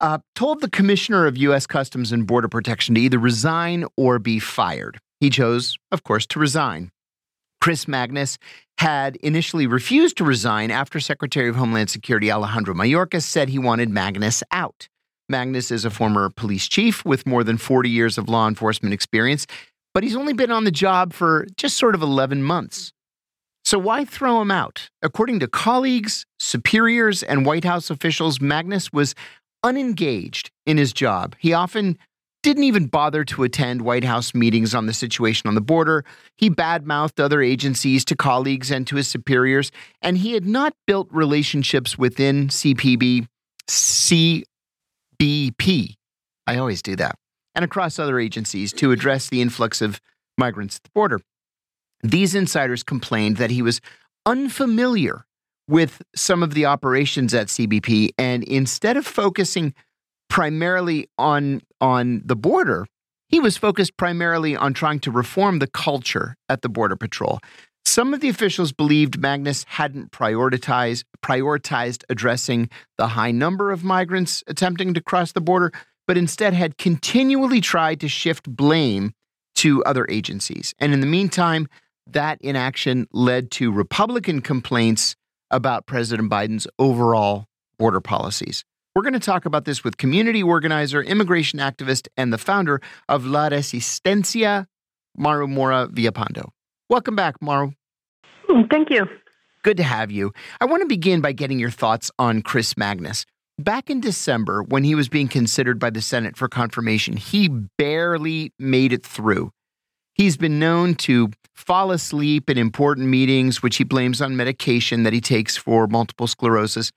uh, told the commissioner of U S Customs and Border Protection to either resign or be fired. He chose, of course, to resign. Chris Magnus had initially refused to resign after Secretary of Homeland Security Alejandro Mayorkas said he wanted Magnus out. Magnus is a former police chief with more than forty years of law enforcement experience, but he's only been on the job for just sort of eleven months. So why throw him out? According to colleagues, superiors, and White House officials, Magnus was unengaged in his job. He often didn't even bother to attend White House meetings on the situation on the border. He badmouthed other agencies to colleagues and to his superiors, and he had not built relationships within C P B, C B P. I always do that. And across other agencies to address the influx of migrants at the border. These insiders complained that he was unfamiliar with some of the operations at C B P, and instead of focusing primarily on on the border, he was focused primarily on trying to reform the culture at the Border Patrol. Some of the officials believed Magnus hadn't prioritized prioritized addressing the high number of migrants attempting to cross the border, but instead had continually tried to shift blame to other agencies. And in the meantime, that inaction led to Republican complaints about President Biden's overall border policies. We're going to talk about this with community organizer, immigration activist, and the founder of La Resistencia, Maru Mora Villapando. Welcome back, Maru. Thank you. Good to have you. I want to begin by getting your thoughts on Chris Magnus. Back in December, when he was being considered by the Senate for confirmation, he barely made it through. He's been known to fall asleep in important meetings, which he blames on medication that he takes for multiple sclerosis.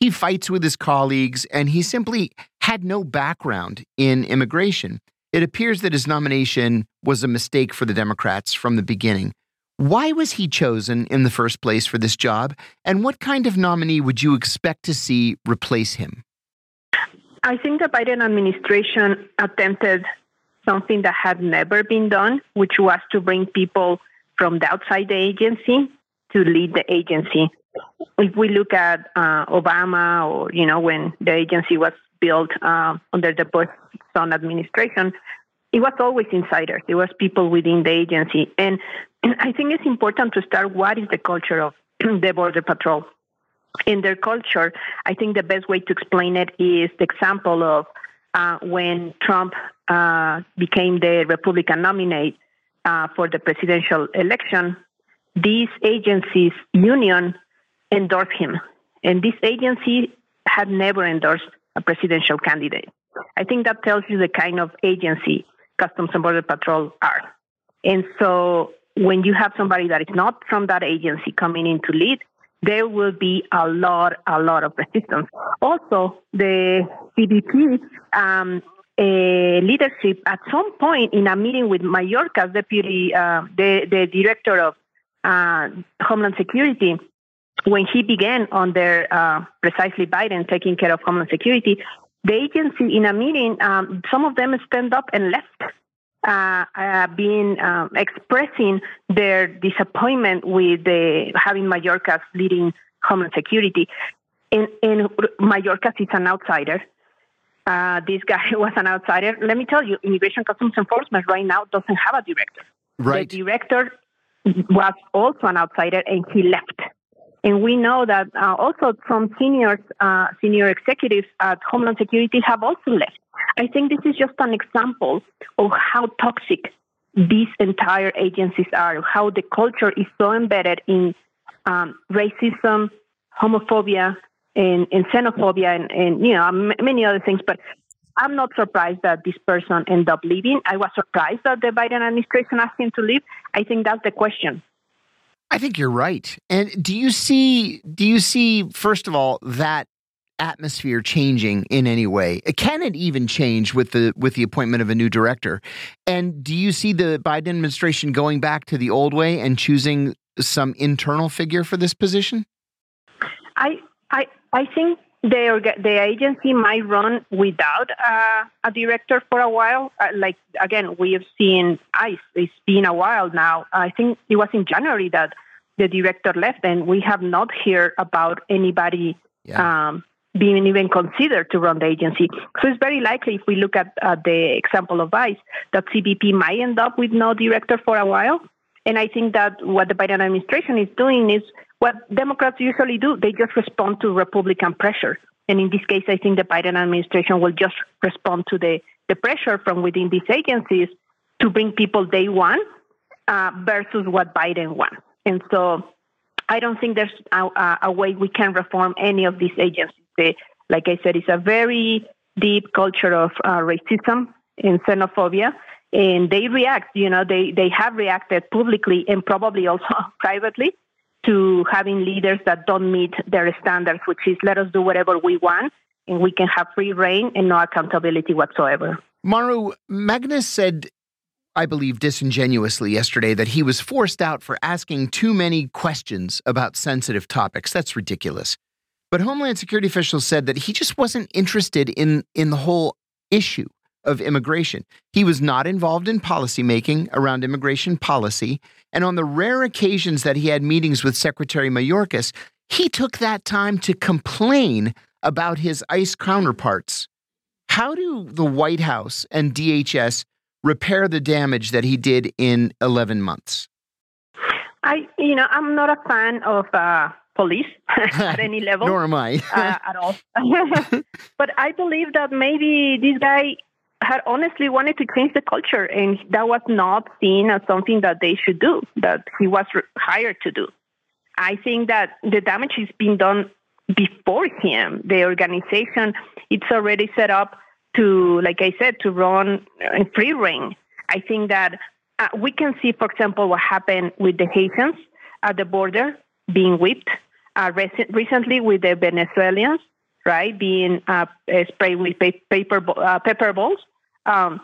He fights with his colleagues, and he simply had no background in immigration. It appears that his nomination was a mistake for the Democrats from the beginning. Why was he chosen in the first place for this job, and what kind of nominee would you expect to see replace him? I think the Biden administration attempted something that had never been done, which was to bring people from the outside the agency to lead the agency. If we look at uh, Obama, or you know, when the agency was built uh, under the Bush-Son administration, it was always insiders. It was people within the agency. And I think it's important to start what is the culture of the Border Patrol. In their culture, I think the best way to explain it is the example of uh, when Trump uh, became the Republican nominee uh, for the presidential election, this agency's union endorsed him. And this agency had never endorsed a presidential candidate. I think that tells you the kind of agency Customs and Border Patrol are. And so when you have somebody that is not from that agency coming in to lead, there will be a lot, a lot of resistance. Also, the C B P um, uh, leadership, at some point in a meeting with Mayorkas, deputy, uh, the, the director of uh, Homeland Security, when he began on their uh, precisely Biden taking care of Homeland Security, the agency in a meeting, um, some of them stand up and left. Uh, uh, being uh, expressing their disappointment with the, having Mayorkas leading Homeland Security. And, and Mayorkas is an outsider. Uh, this guy was an outsider. Let me tell you, Immigration Customs Enforcement right now doesn't have a director. Right. The director was also an outsider, and he left. And we know that uh, also from seniors, uh, senior executives at Homeland Security have also left. I think this is just an example of how toxic these entire agencies are, how the culture is so embedded in um, racism, homophobia, and, and xenophobia, and, and you know m- many other things. But I'm not surprised that this person ended up leaving. I was surprised that the Biden administration asked him to leave. I think that's the question. I think you're right. And do you see, do you see, first of all, that atmosphere changing in any way? Can it even change with the with the appointment of a new director? And do you see the Biden administration going back to the old way and choosing some internal figure for this position? I I I think the the agency might run without uh, a director for a while. Uh, like again, we have seen ICE. It's been a while now. I think it was in January that the director left, and we have not heard about anybody. Yeah. Um, being even considered to run the agency. So it's very likely, if we look at, at the example of ICE, that C B P might end up with no director for a while. And I think that what the Biden administration is doing is what Democrats usually do. They just respond to Republican pressure. And in this case, I think the Biden administration will just respond to the, the pressure from within these agencies to bring people they want uh, versus what Biden wants. And so I don't think there's a, a way we can reform any of these agencies. They, like I said, it's a very deep culture of uh, racism and xenophobia. And they react, you know, they, they have reacted publicly and probably also privately to having leaders that don't meet their standards, which is let us do whatever we want and we can have free reign and no accountability whatsoever. Maru, Magnus said, I believe disingenuously yesterday, that he was forced out for asking too many questions about sensitive topics. That's ridiculous. But Homeland Security officials said that he just wasn't interested in, in the whole issue of immigration. He was not involved in policymaking around immigration policy. And on the rare occasions that he had meetings with Secretary Mayorkas, he took that time to complain about his ICE counterparts. How do the White House and D H S repair the damage that he did in eleven months? I, you know, I'm not a fan of uh, police at any level. Nor am I. uh, at all. But I believe that maybe this guy had honestly wanted to change the culture, and that was not seen as something that they should do, that he was hired to do. I think that the damage is being done before him. The organization, it's already set up to, like I said, to run in free reign. I think that uh, we can see, for example, what happened with the Haitians at the border being whipped, uh, rec- recently with the Venezuelans, right, being uh, sprayed with paper, uh, pepper balls. Um,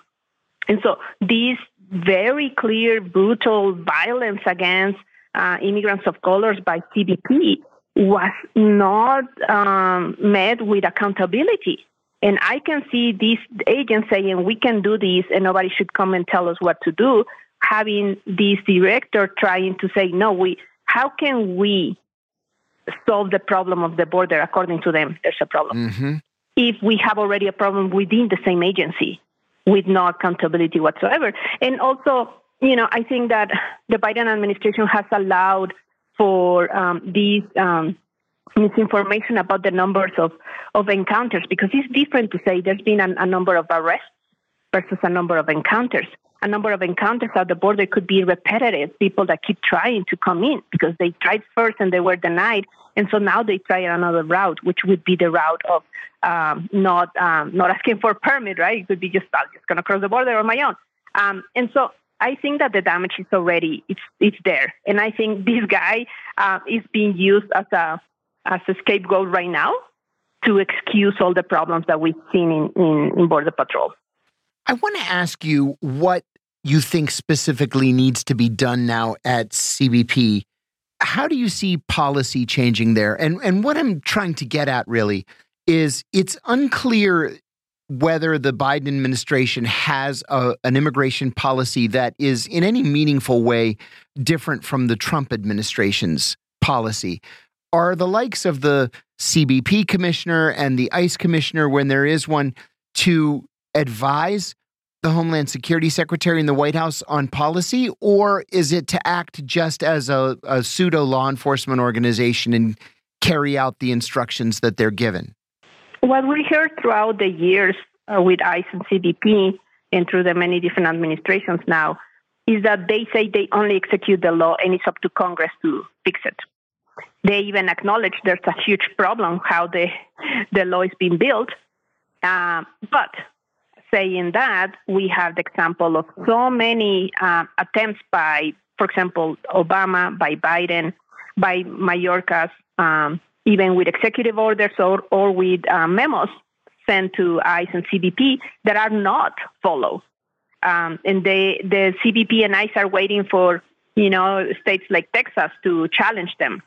and so this very clear, brutal violence against uh, immigrants of colors by C B P was not um, met with accountability. And I can see these agents saying, we can do this and nobody should come and tell us what to do, having this director trying to say, no, we, how can we solve the problem of the border? According to them, there's a problem. Mm-hmm. If we have already a problem within the same agency with no accountability whatsoever. And also, you know, I think that the Biden administration has allowed for um, these um, misinformation about the numbers of, of encounters, because it's different to say there's been an, a number of arrests versus a number of encounters. A number of encounters at the border could be repetitive, people that keep trying to come in because they tried first and they were denied. And so now they try another route, which would be the route of um, not um, not asking for a permit, right? It could be just, I'm just going to cross the border on my own. Um, and so I think that the damage is already, it's it's there. And I think this guy uh, is being used as a, as a scapegoat right now to excuse all the problems that we've seen in, in, in Border Patrol. I want to ask you what you think specifically needs to be done now at C B P. How do you see policy changing there? And and what I'm trying to get at really is it's unclear whether the Biden administration has a, an immigration policy that is in any meaningful way different from the Trump administration's policy. Are the likes of the C B P commissioner and the ICE commissioner, when there is one, to advise the Homeland Security Secretary in the White House on policy, or is it to act just as a, a pseudo law enforcement organization and carry out the instructions that they're given? What we heard throughout the years uh, with ICE and C B P and through the many different administrations now is that they say they only execute the law and it's up to Congress to fix it. They even acknowledge there's a huge problem how the, the law is being built. Uh, but saying that, we have the example of so many uh, attempts by, for example, Obama, by Biden, by Mayorkas, um, even with executive orders or, or with uh, memos sent to ICE and C B P that are not followed. Um, and they, the C B P and ICE are waiting for, you know, states like Texas to challenge them.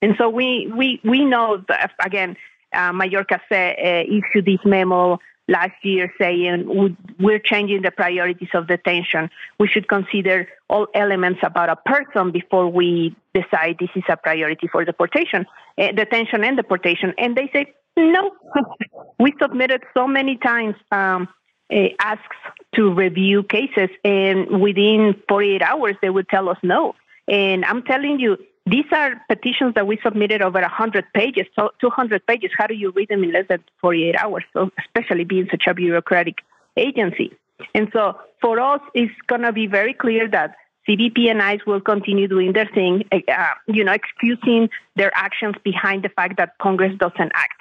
And so we we we know that, again, Uh, Mayorkas uh, issued this memo last year saying we're changing the priorities of detention. We should consider all elements about a person before we decide this is a priority for deportation, uh, detention and deportation. And they say, no, we submitted so many times um, uh, asks to review cases, and within forty-eight hours, they would tell us no. And I'm telling you, these are petitions that we submitted over one hundred pages, so two hundred pages. How do you read them in less than forty-eight hours, so especially being such a bureaucratic agency? And so for us, it's going to be very clear that C B P and ICE will continue doing their thing, uh, you know, excusing their actions behind the fact that Congress doesn't act.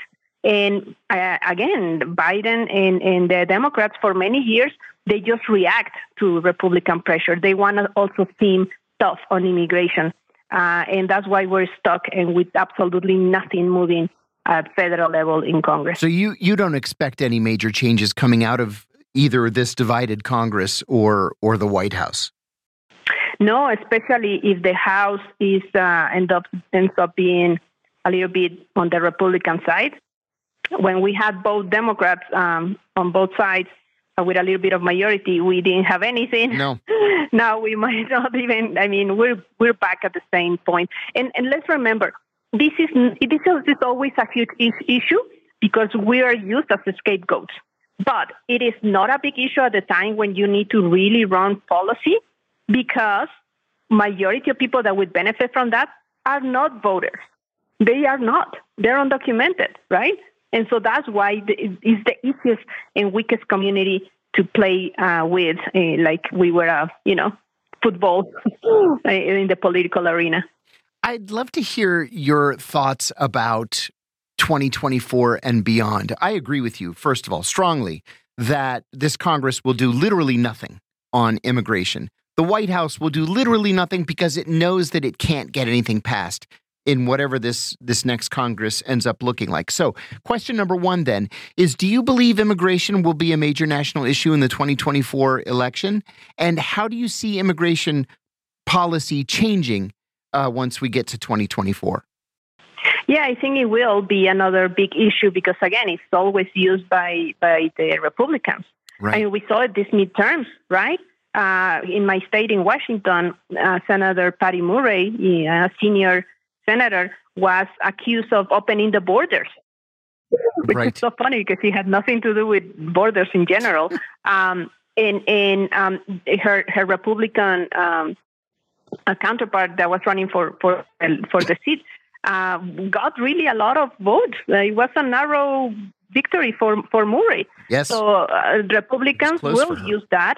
And uh, again, Biden and, and the Democrats, for many years, they just react to Republican pressure. They want to also seem tough on immigration. Uh, and that's why we're stuck and with absolutely nothing moving at federal level in Congress. So you, you don't expect any major changes coming out of either this divided Congress or or the White House? No, especially if the House is uh, end up ends up being a little bit on the Republican side. When we had both Democrats um, on both sides, with a little bit of majority, we didn't have anything. No. Now we might not even, I mean, we're we're back at the same point. And and let's remember, this is this is always a huge issue because we are used as scapegoats. But it is not a big issue at the time when you need to really run policy, because majority of people that would benefit from that are not voters. They are not. They're undocumented, right? And so that's why it's the easiest and weakest community to play uh, with, uh, like we were, uh, you know, football in the political arena. I'd love to hear your thoughts about twenty twenty-four and beyond. I agree with you, first of all, strongly, that this Congress will do literally nothing on immigration. The White House will do literally nothing because it knows that it can't get anything passed in whatever this this next Congress ends up looking like. So question number one, then, is do you believe immigration will be a major national issue in the twenty twenty-four election? And how do you see immigration policy changing uh, once we get to twenty twenty-four? Yeah, I think it will be another big issue because, again, it's always used by, by the Republicans. Right. I mean, we saw it this midterms, right? Uh, in my state in Washington, uh, Senator Patty Murray, a senior senator, was accused of opening the borders, which right. is so funny because he had nothing to do with borders in general. um, and and um, her her Republican um, counterpart that was running for for for the seat uh, got really a lot of votes. It was a narrow victory for for Murray. Yes. So uh, Republicans will use that.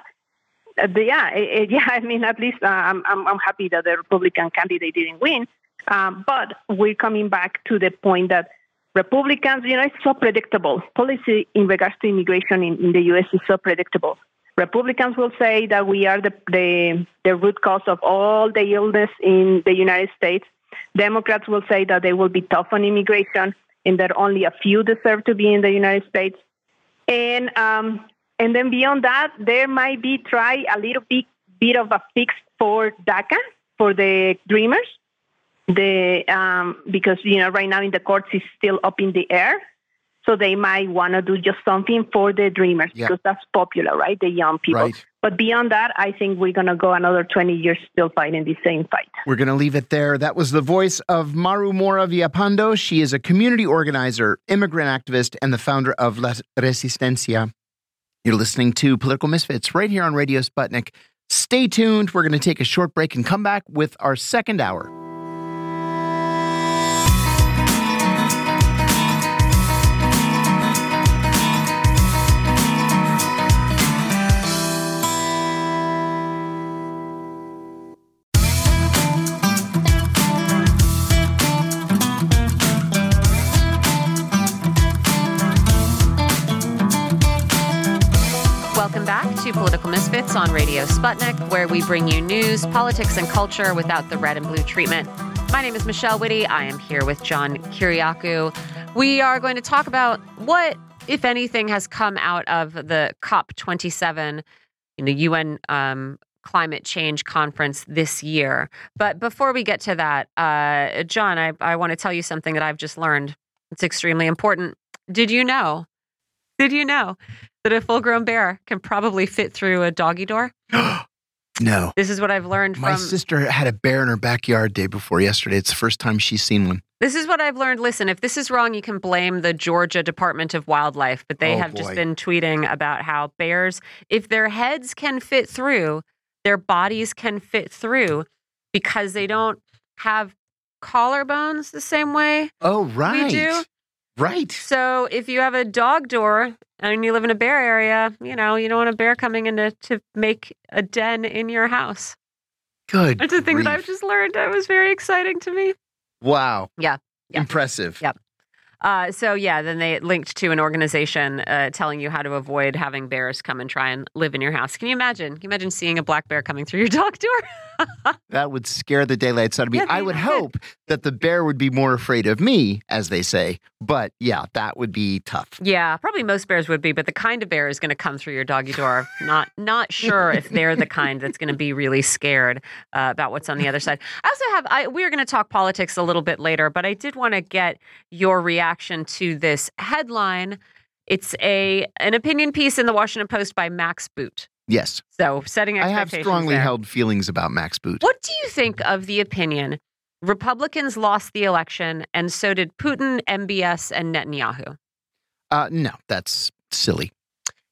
Uh, yeah, uh, yeah. I mean, at least uh, I'm, I'm I'm happy that the Republican candidate didn't win. Um, but we're coming back to the point that Republicans, you know, it's so predictable. Policy in regards to immigration in, in the U S is so predictable. Republicans will say that we are the, the the root cause of all the illness in the United States. Democrats will say that they will be tough on immigration and that only a few deserve to be in the United States. And um, and then beyond that, there might be try a little bit, bit of a fix for DACA, for the Dreamers. The um, because, you know, right now in the courts is still up in the air. So they might want to do just something for the Dreamers yeah. because that's popular, right? The young people. Right. But beyond that, I think we're going to go another twenty years still fighting the same fight. We're going to leave it there. That was the voice of Maru Mora Villapando. She is a community organizer, immigrant activist, and the founder of La Resistencia. You're listening to Political Misfits right here on Radio Sputnik. Stay tuned. We're going to take a short break and come back with our second hour. Political Misfits on Radio Sputnik, where we bring you news, politics, and culture without the red and blue treatment. My name is Michelle Witte. I am here with John Kiriakou. We are going to talk about what, if anything, has come out of the COP twenty-seven, you know, U N um, climate change conference this year. But before we get to that, uh, John, I, I want to tell you something that I've just learned. It's extremely important. Did you know? Did you know that a full-grown bear can probably fit through a doggy door? No. This is what I've learned from... My sister had a bear in her backyard day before yesterday. It's the first time she's seen one. This is what I've learned. Listen, if this is wrong, you can blame the Georgia Department of Wildlife, but they oh, have boy. just been tweeting about how bears, if their heads can fit through, their bodies can fit through because they don't have collarbones the same way oh, right. we do. Right. So if you have a dog door and you live in a bear area, you know, you don't want a bear coming in to, to make a den in your house. Good. That's a thing grief. that I've just learned. That was very exciting to me. Wow. Yeah. yeah. Impressive. Yep. Uh, so, yeah, then they linked to an organization uh, telling you how to avoid having bears come and try and live in your house. Can you imagine? Can you imagine seeing a black bear coming through your dog door? That would scare the daylights out of me. Yeah, I would hope that the bear would be more afraid of me, as they say. But, yeah, that would be tough. Yeah, probably most bears would be. But the kind of bear is going to come through your doggy door. Not not sure if they're the kind that's going to be really scared uh, about what's on the other side. I also have I, we're going to talk politics a little bit later, but I did want to get your reaction. Reaction to this headline. It's a an opinion piece in the Washington Post by Max Boot. Yes. So setting expectations. I have strongly there. held feelings about Max Boot. What do you think of the opinion? Republicans lost the election, and so did Putin, M B S, and Netanyahu. Uh, no, that's silly.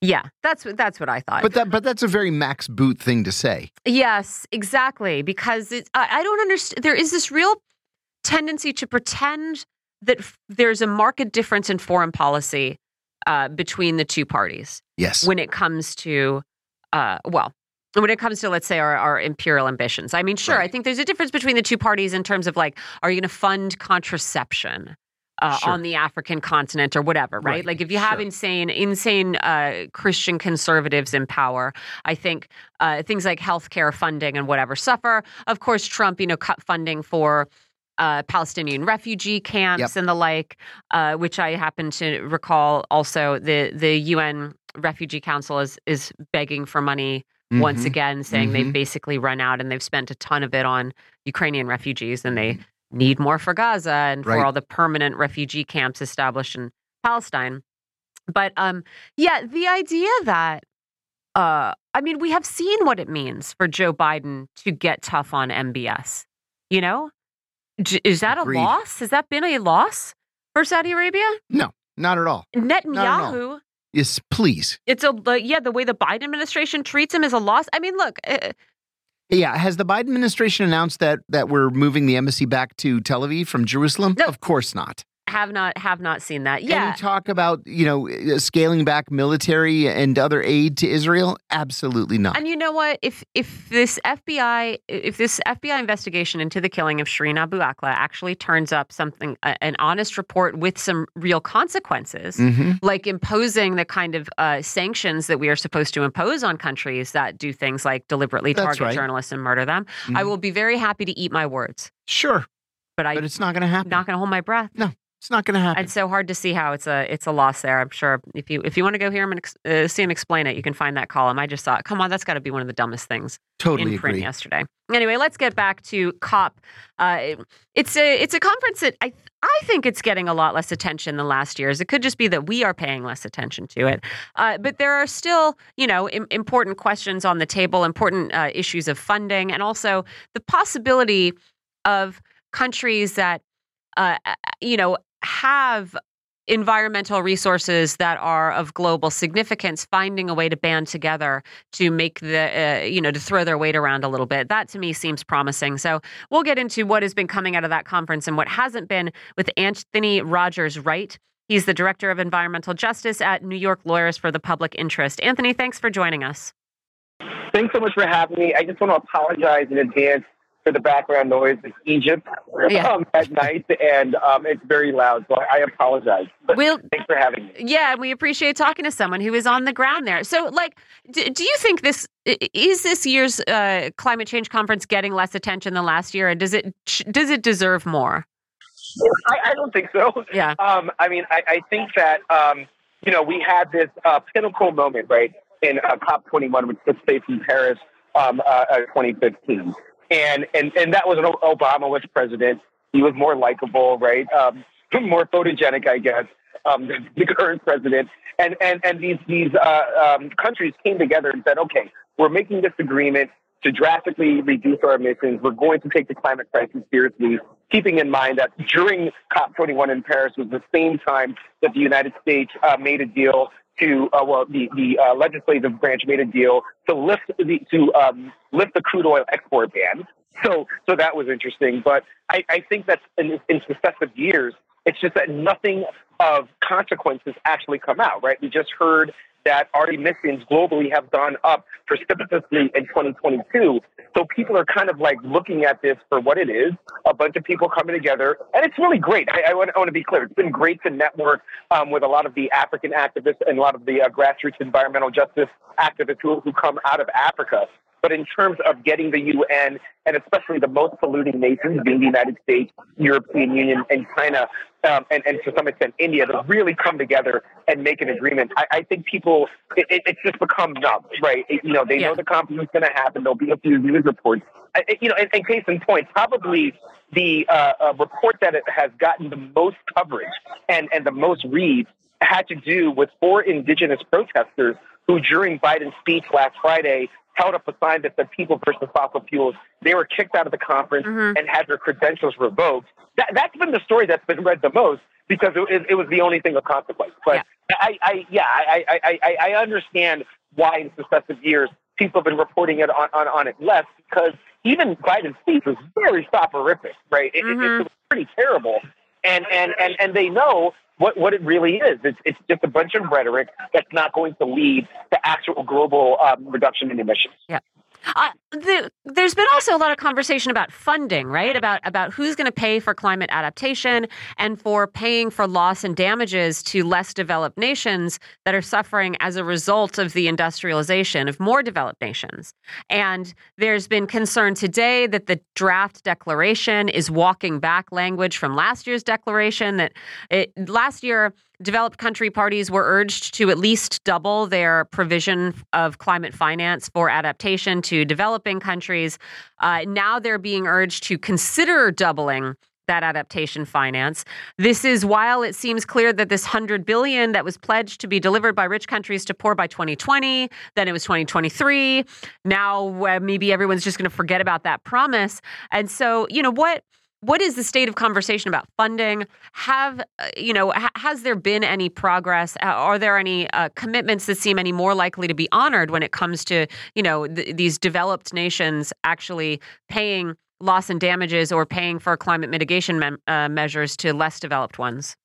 Yeah, that's what that's what I thought. But that but that's a very Max Boot thing to say. Yes, exactly. Because it's, I, I don't understand. There is this real tendency to pretend that f- there's a marked difference in foreign policy uh, between the two parties. Yes. When it comes to, uh, well, when it comes to, let's say, our, our imperial ambitions. I mean, sure, right. I think there's a difference between the two parties in terms of, like, are you going to fund contraception uh, sure. on the African continent or whatever, right? right. Like, if you have sure. insane, insane uh, Christian conservatives in power, I think uh, things like healthcare funding and whatever suffer. Of course, Trump, you know, cut funding for Uh, Palestinian refugee camps yep. and the like, uh, which I happen to recall also the the U N Refugee Council is is begging for money mm-hmm. once again, saying mm-hmm. they've basically run out and they've spent a ton of it on Ukrainian refugees and they need more for Gaza and right. for all the permanent refugee camps established in Palestine. But um, yeah, the idea that, uh, I mean, we have seen what it means for Joe Biden to get tough on M B S, you know? Is that a Agreed. loss? Has that been a loss for Saudi Arabia? No, not at all. Netanyahu. Yes, please. It's a, yeah, the way the Biden administration treats him is a loss. I mean, look. Uh, yeah. Has the Biden administration announced that that we're moving the embassy back to Tel Aviv from Jerusalem? No, of course not. Have not have not seen that. Yeah. Any talk about, you know, scaling back military and other aid to Israel? Absolutely not. And you know what? If if this F B I if this F B I investigation into the killing of Shireen Abu Akleh actually turns up something, an honest report with some real consequences, mm-hmm. like imposing the kind of uh, sanctions that we are supposed to impose on countries that do things like deliberately target right. journalists and murder them, mm-hmm. I will be very happy to eat my words. Sure, but I but it's not going to happen. Not going to hold my breath. No. It's not going to happen. It's so hard to see how it's a it's a loss there. I'm sure if you if you want to go hear him and ex- uh, see him explain it, you can find that column. I just thought, come on, that's got to be one of the dumbest things totally in print agree. yesterday. Anyway, let's get back to COP. Uh, it's a it's a conference that I I think it's getting a lot less attention than last year's. It could just be that we are paying less attention to it. Uh, but there are still, you know, im- important questions on the table, important uh, issues of funding, and also the possibility of countries that, uh, you know, have environmental resources that are of global significance, finding a way to band together to make the, uh, you know, to throw their weight around a little bit. That to me seems promising. So we'll get into what has been coming out of that conference and what hasn't been with Anthony Rogers Wright. He's the director of environmental justice at New York Lawyers for the Public Interest. Anthony, thanks for joining us. Thanks so much for having me. I just want to apologize in advance for the background noise. Is Egypt yeah. um, at night, and um, it's very loud, so I apologize. But we'll, thanks for having me. Yeah, we appreciate talking to someone who is on the ground there. So, like, do, do you think this, is this year's uh, climate change conference getting less attention than last year, and does it does it deserve more? I, I don't think so. Yeah. Um, I mean, I, I think that, um, you know, we had this uh, pinnacle moment, right, in uh, COP twenty-one, which took place in Paris um, uh, twenty fifteen. And, and and that was an Obama was president. He was more likable, right? Um, more photogenic, I guess, um, than the current president. And and and these these uh, um, countries came together and said, okay, we're making this agreement to drastically reduce our emissions. We're going to take the climate crisis seriously, keeping in mind that during COP twenty-one in Paris was the same time that the United States uh, made a deal to, uh, well, the, the uh, legislative branch made a deal to lift the, to um, lift the crude oil export ban. So, so that was interesting. But I, I think that in, in successive years, it's just that nothing of consequences actually come out, right? We just heard that our emissions globally have gone up precipitously in twenty twenty-two. So people are kind of like looking at this for what it is, a bunch of people coming together. And it's really great. I, I, want, I want to be clear. It's been great to network um, with a lot of the African activists and a lot of the uh, grassroots environmental justice activists who, who come out of Africa. But in terms of getting the U N, and especially the most polluting nations, being the United States, European Union, and China, um, and, and to some extent India, to really come together and make an agreement, I, I think people, it, it, it's just become numb, right? It, you know, they yeah. know the conference is going to happen. There'll be a few news reports. I, it, you know, and, and case in point, probably the uh, uh, report that it has gotten the most coverage and, and the most reads had to do with four indigenous protesters who, during Biden's speech last Friday, held up a sign that said people versus fossil fuels. They were kicked out of the conference mm-hmm. and had their credentials revoked. That, that's been the story that's been read the most because it, it was the only thing of consequence. But yeah, I, I, yeah, I, I, I, I understand why in successive years people have been reporting it on, on, on it less, because even Biden's speech was very soporific, right? It, mm-hmm. it, it was pretty terrible. And, and, and, and they know what, what it really is. It's, it's just a bunch of rhetoric that's not going to lead to actual global um, reduction in emissions. Yeah. Uh, the, there's been also a lot of conversation about funding, right? About about who's going to pay for climate adaptation and for paying for loss and damages to less developed nations that are suffering as a result of the industrialization of more developed nations. And there's been concern today that the draft declaration is walking back language from last year's declaration that it, last year developed country parties were urged to at least double their provision of climate finance for adaptation to developing countries. Uh, now they're being urged to consider doubling that adaptation finance. This is while it seems clear that this one hundred billion dollars that was pledged to be delivered by rich countries to poor by twenty twenty, then it was twenty twenty-three. Now uh, maybe everyone's just going to forget about that promise. And so, you know, what What is the state of conversation about funding? Have, you know, ha- has there been any progress? Are there any uh, commitments that seem any more likely to be honored when it comes to, you know, th- these developed nations actually paying loss and damages or paying for climate mitigation me- uh, measures to less developed ones?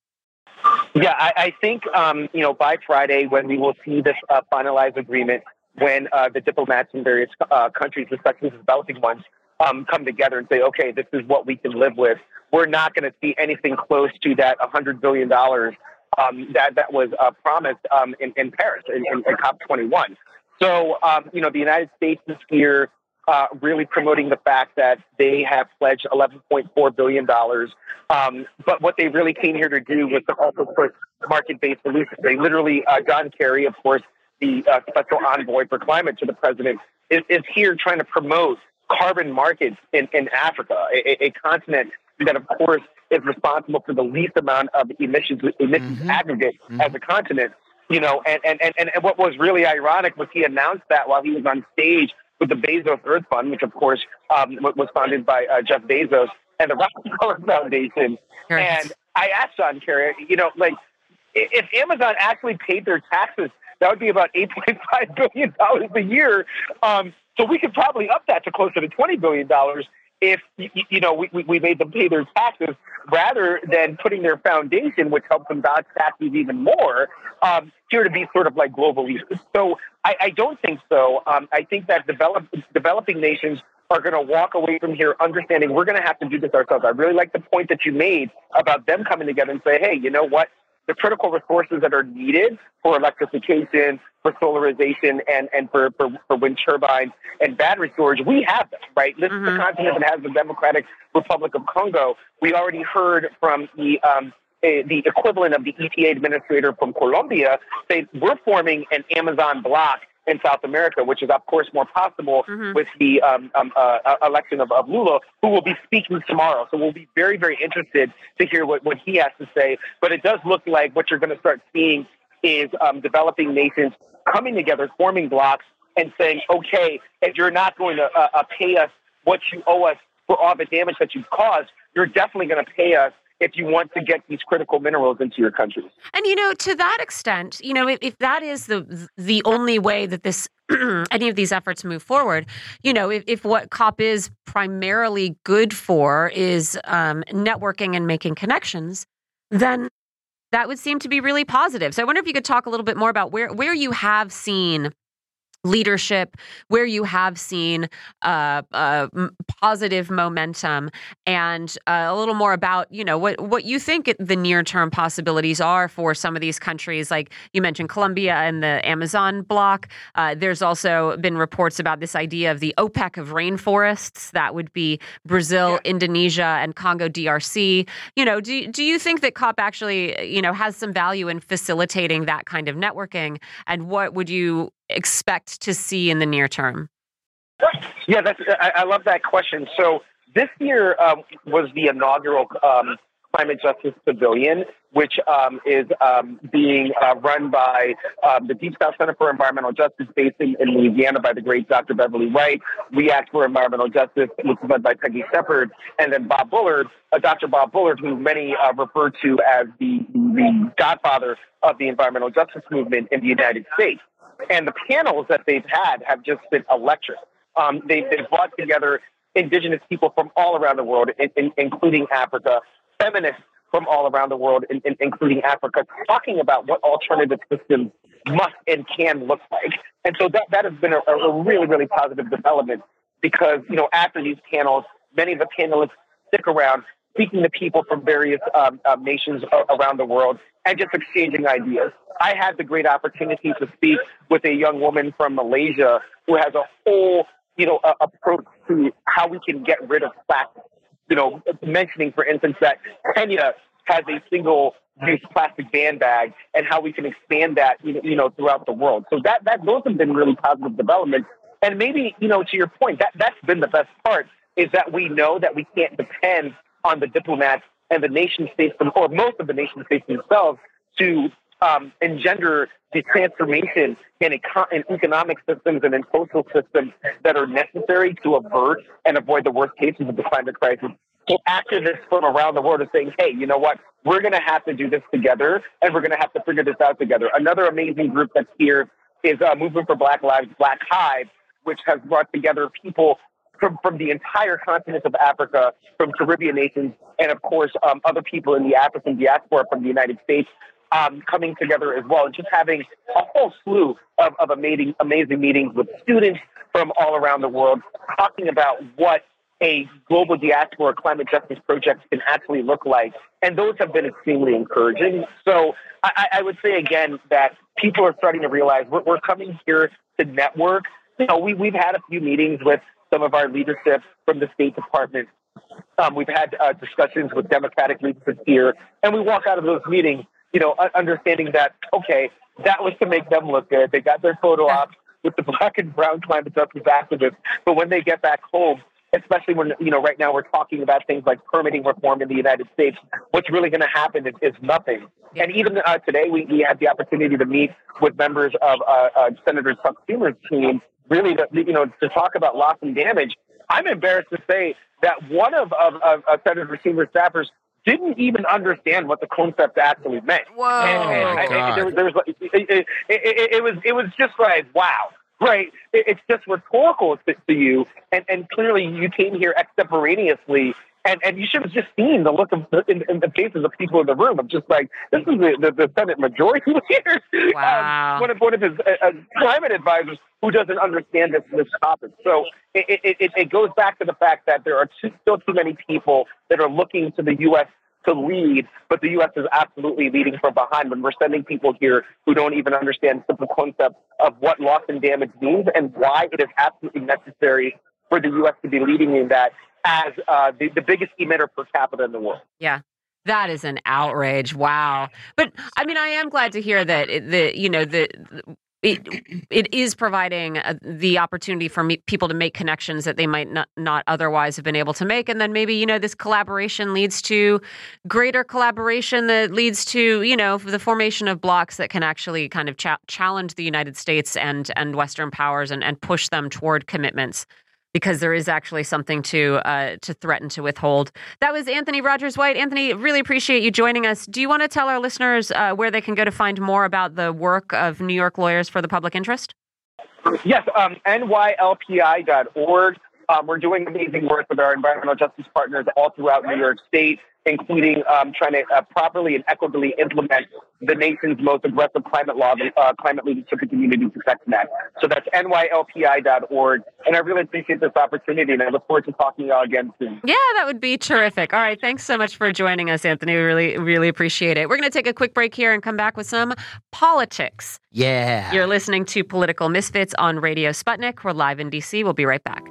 Yeah, I, I think, um, you know, by Friday when we will see this uh, finalized agreement, when uh, the diplomats in various uh, countries, especially developing ones, Um, come together and say, okay, this is what we can live with. We're not going to see anything close to that one hundred billion dollars um, that, that was uh, promised um, in, in Paris, in, in, in COP twenty-one. So, um, you know, the United States this year uh, really promoting the fact that they have pledged eleven point four billion dollars. Um, but what they really came here to do was to also push market-based solutions. They literally, uh, John Kerry, of course, the uh, special envoy for climate to the president, is, is here trying to promote carbon markets in, in Africa, a, a continent that, of course, is responsible for the least amount of emissions, emissions mm-hmm. aggregate mm-hmm. as a continent, you know, and, and, and, and what was really ironic was he announced that while he was on stage with the Bezos Earth Fund, which, of course, um, was founded by uh, Jeff Bezos and the Rockefeller Foundation. Right. And I asked John Kerry, you know, like, if Amazon actually paid their taxes, that would be about eight point five billion dollars a year. Um, So we could probably up that to closer to twenty billion dollars if, you, you know, we, we made them pay their taxes rather than putting their foundation, which helps them dodge taxes even more, um, here to be sort of like global leaders. So I, I don't think so. Um, I think that develop, developing nations are going to walk away from here understanding we're going to have to do this ourselves. I really like the point that you made about them coming together and say, hey, you know what? The critical resources that are needed for electrification, for solarization, and, and for, for, for wind turbines and battery storage, we have them, right? This mm-hmm. is the continent that has the Democratic Republic of Congo. We already heard from the um, a, the equivalent of the E P A administrator from Colombia say we're forming an Amazon bloc in South America, which is, of course, more possible mm-hmm. with the um, um, uh, election of, of Lula, who will be speaking tomorrow. So we'll be very, very interested to hear what, what he has to say. But it does look like what you're going to start seeing is um, developing nations coming together, forming blocks, and saying, okay, if you're not going to uh, uh, pay us what you owe us for all the damage that you've caused, you're definitely going to pay us if you want to get these critical minerals into your country. And, you know, to that extent, you know, if, if that is the the only way that this any of these efforts move forward, you know, if, if what COP is primarily good for is um, networking and making connections, then that would seem to be really positive. So I wonder if you could talk a little bit more about where, where you have seen leadership, where you have seen uh, uh, positive momentum, and uh, a little more about, you know, what, what you think the near-term possibilities are for some of these countries. Like you mentioned Colombia and the Amazon bloc. Uh, there's also been reports about this idea of the OPEC of rainforests. That would be Brazil, yeah. Indonesia, and Congo D R C. You know, do, do you think that COP actually, you know, has some value in facilitating that kind of networking? And what would you expect to see in the near term? Yeah, that's, I, I love that question. So this year um, was the inaugural um, Climate Justice Pavilion, which um, is um, being uh, run by um, the Deep South Center for Environmental Justice based in, in Louisiana by the great Doctor Beverly Wright. We Act for Environmental Justice, which is led by Peggy Shepard, and then Bob Bullard, uh, Doctor Bob Bullard, who many uh, refer to as the, the godfather of the environmental justice movement in the United States. And the panels that they've had have just been electric. Um, they, they've brought together indigenous people from all around the world, in, in, including Africa, feminists from all around the world, in, in, including Africa, talking about what alternative systems must and can look like. And so that, that has been a, a really, really positive development because, you know, after these panels, many of the panelists stick around, speaking to people from various um, uh, nations around the world and just exchanging ideas. I had the great opportunity to speak with a young woman from Malaysia who has a whole, you know, uh, approach to how we can get rid of plastic. You know, mentioning, for instance, that Kenya has a single-use plastic band bag and how we can expand that, you know, you know, throughout the world. So that, that those have been really positive developments. And maybe, you know, to your point, that, that's been the best part is that we know that we can't depend on the diplomats and the nation states, or most of the nation states themselves, to um, engender the transformation in, eco- in economic systems and in social systems that are necessary to avert and avoid the worst cases of the climate crisis. So activists from around the world are saying, hey, you know what? We're going to have to do this together, and we're going to have to figure this out together. Another amazing group that's here is uh, Movement for Black Lives, Black Hive, which has brought together people From, from the entire continent of Africa, from Caribbean nations, and of course, um, other people in the African diaspora from the United States um, coming together as well, and just having a whole slew of, of amazing, amazing meetings with students from all around the world, talking about what a global diaspora climate justice project can actually look like. And those have been extremely encouraging. So I, I would say, again, that people are starting to realize we're, we're coming here to network. You know, we, we've had a few meetings with some of our leadership from the State Department. Um, we've had uh, discussions with Democratic leaders here, and we walk out of those meetings, you know, understanding that, okay, that was to make them look good. They got their photo ops with the black and brown climate justice activists. But when they get back home, especially when, you know, right now we're talking about things like permitting reform in the United States, what's really going to happen is, is nothing. And even uh, today, we, we had the opportunity to meet with members of uh, uh, Senator Chuck Schumer's team, really, to, you know, to talk about loss and damage. I'm embarrassed to say that one of, of, of, of Senator Schumer's staffers didn't even understand what the concept actually meant. Whoa! And, and, and there was, there was like, it, it, it, it was it was just like, wow, right? It, it's just rhetorical to, to you, and, and clearly you came here extemporaneously, and, and you should have just seen the look of in, in the faces of people in the room. I'm just like, this is the, the, the Senate majority leader. Wow! Um, one of one of his uh, climate advisors who doesn't understand this, this topic. So it, it, it goes back to the fact that there are too, still too many people that are looking to the U S to lead, but the U S is absolutely leading from behind when we're sending people here who don't even understand the simple concept of what loss and damage means and why it is absolutely necessary for the U S to be leading in that as uh, the, the biggest emitter per capita in the world. Yeah. That is an outrage. Wow. But I mean, I am glad to hear that, the, you know, the it it is providing uh, the opportunity for me, people to make connections that they might not, not otherwise have been able to make. And then maybe, you know, this collaboration leads to greater collaboration that leads to, you know, the formation of blocs that can actually kind of cha- challenge the United States and and Western powers and, and push them toward commitments, because there is actually something to uh, to threaten to withhold. That was Anthony Rogers White. Anthony, really appreciate you joining us. Do you want to tell our listeners uh, where they can go to find more about the work of New York Lawyers for the Public Interest? Yes, um, N Y L P I dot org. Um, we're doing amazing work with our environmental justice partners all throughout New York State, including um, trying to uh, properly and equitably implement the nation's most aggressive climate law, the uh, Climate Leadership and Community Protection Act. So that's N Y L P I dot org. And I really appreciate this opportunity, and I look forward to talking to you all again soon. Yeah, that would be terrific. All right, thanks so much for joining us, Anthony. We really, really appreciate it. We're going to take a quick break here and come back with some politics. Yeah. You're listening to Political Misfits on Radio Sputnik. We're live in D C. We'll be right back.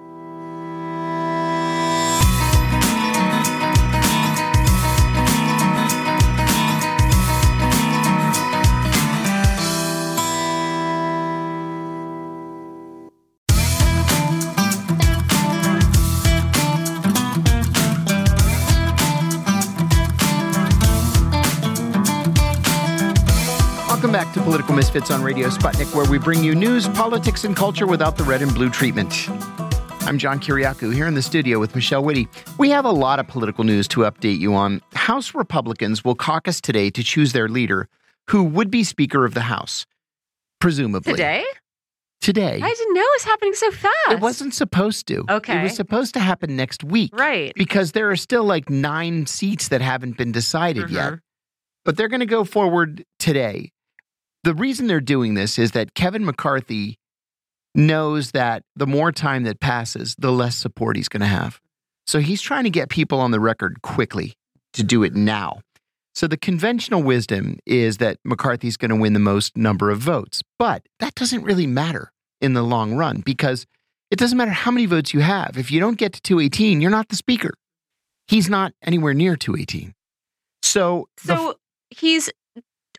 Welcome back to Political Misfits on Radio Sputnik, where we bring you news, politics, and culture without the red and blue treatment. I'm John Kiriakou, here in the studio with Michelle Witte. We have a lot of political news to update you on. House Republicans will caucus today to choose their leader, who would be Speaker of the House, presumably. Today? Today. I didn't know it was happening so fast. It wasn't supposed to. Okay. It was supposed to happen next week. Right. Because there are still like nine seats that haven't been decided mm-hmm. yet. But they're going to go forward today. The reason they're doing this is that Kevin McCarthy knows that the more time that passes, the less support he's going to have. So he's trying to get people on the record quickly to do it now. So the conventional wisdom is that McCarthy's going to win the most number of votes. But that doesn't really matter in the long run, because it doesn't matter how many votes you have. If you don't get to two eighteen, you're not the speaker. He's not anywhere near two eighteen. So, so f- he's...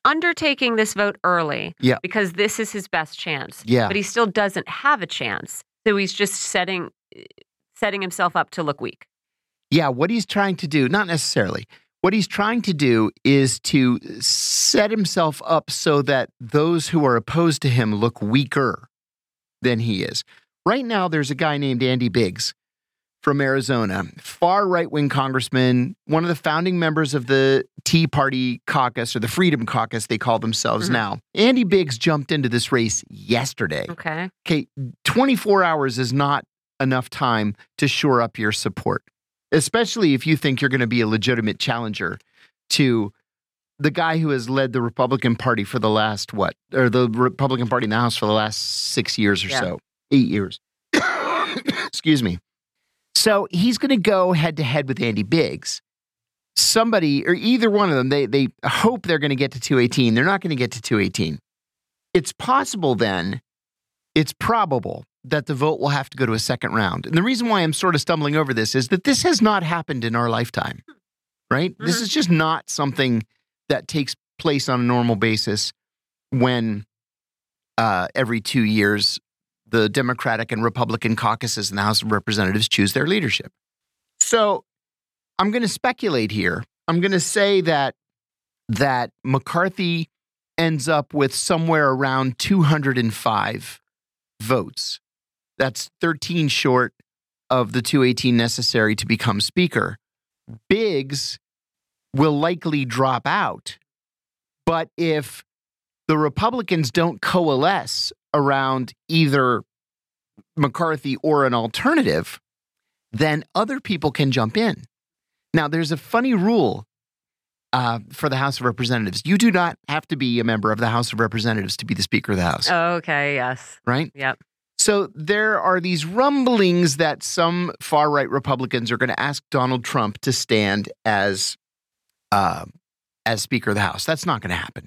undertaking this vote early yeah. because this is his best chance. Yeah. But he still doesn't have a chance. So he's just setting setting himself up to look weak. Yeah, what he's trying to do, not necessarily. What he's trying to do is to set himself up so that those who are opposed to him look weaker than he is. Right now, there's a guy named Andy Biggs from Arizona, far right-wing congressman, one of the founding members of the Tea Party caucus, or the Freedom Caucus, they call themselves mm-hmm. now. Andy Biggs jumped into this race yesterday. Okay. Okay, twenty-four hours is not enough time to shore up your support, especially if you think you're going to be a legitimate challenger to the guy who has led the Republican Party for the last, what, or the Republican Party in the House for the last six years or yeah. so, eight years. Excuse me. So he's going to go head-to-head with Andy Biggs. Somebody, or either one of them, they they hope they're going to get to two eighteen. They're not going to get to two eighteen. It's possible then, it's probable, that the vote will have to go to a second round. And the reason why I'm sort of stumbling over this is that this has not happened in our lifetime, right? Mm-hmm. This is just not something that takes place on a normal basis when uh, every two years— the Democratic and Republican caucuses in the House of Representatives choose their leadership. So I'm going to speculate here. I'm going to say that that McCarthy ends up with somewhere around two hundred five votes. That's thirteen short of the two eighteen necessary to become Speaker. Biggs will likely drop out, but if the Republicans don't coalesce around either McCarthy or an alternative, then other people can jump in. Now, there's a funny rule uh, for the House of Representatives. You do not have to be a member of the House of Representatives to be the Speaker of the House. Oh, okay, yes. Right? Yep. So there are these rumblings that some far-right Republicans are going to ask Donald Trump to stand as, uh, as Speaker of the House. That's not going to happen.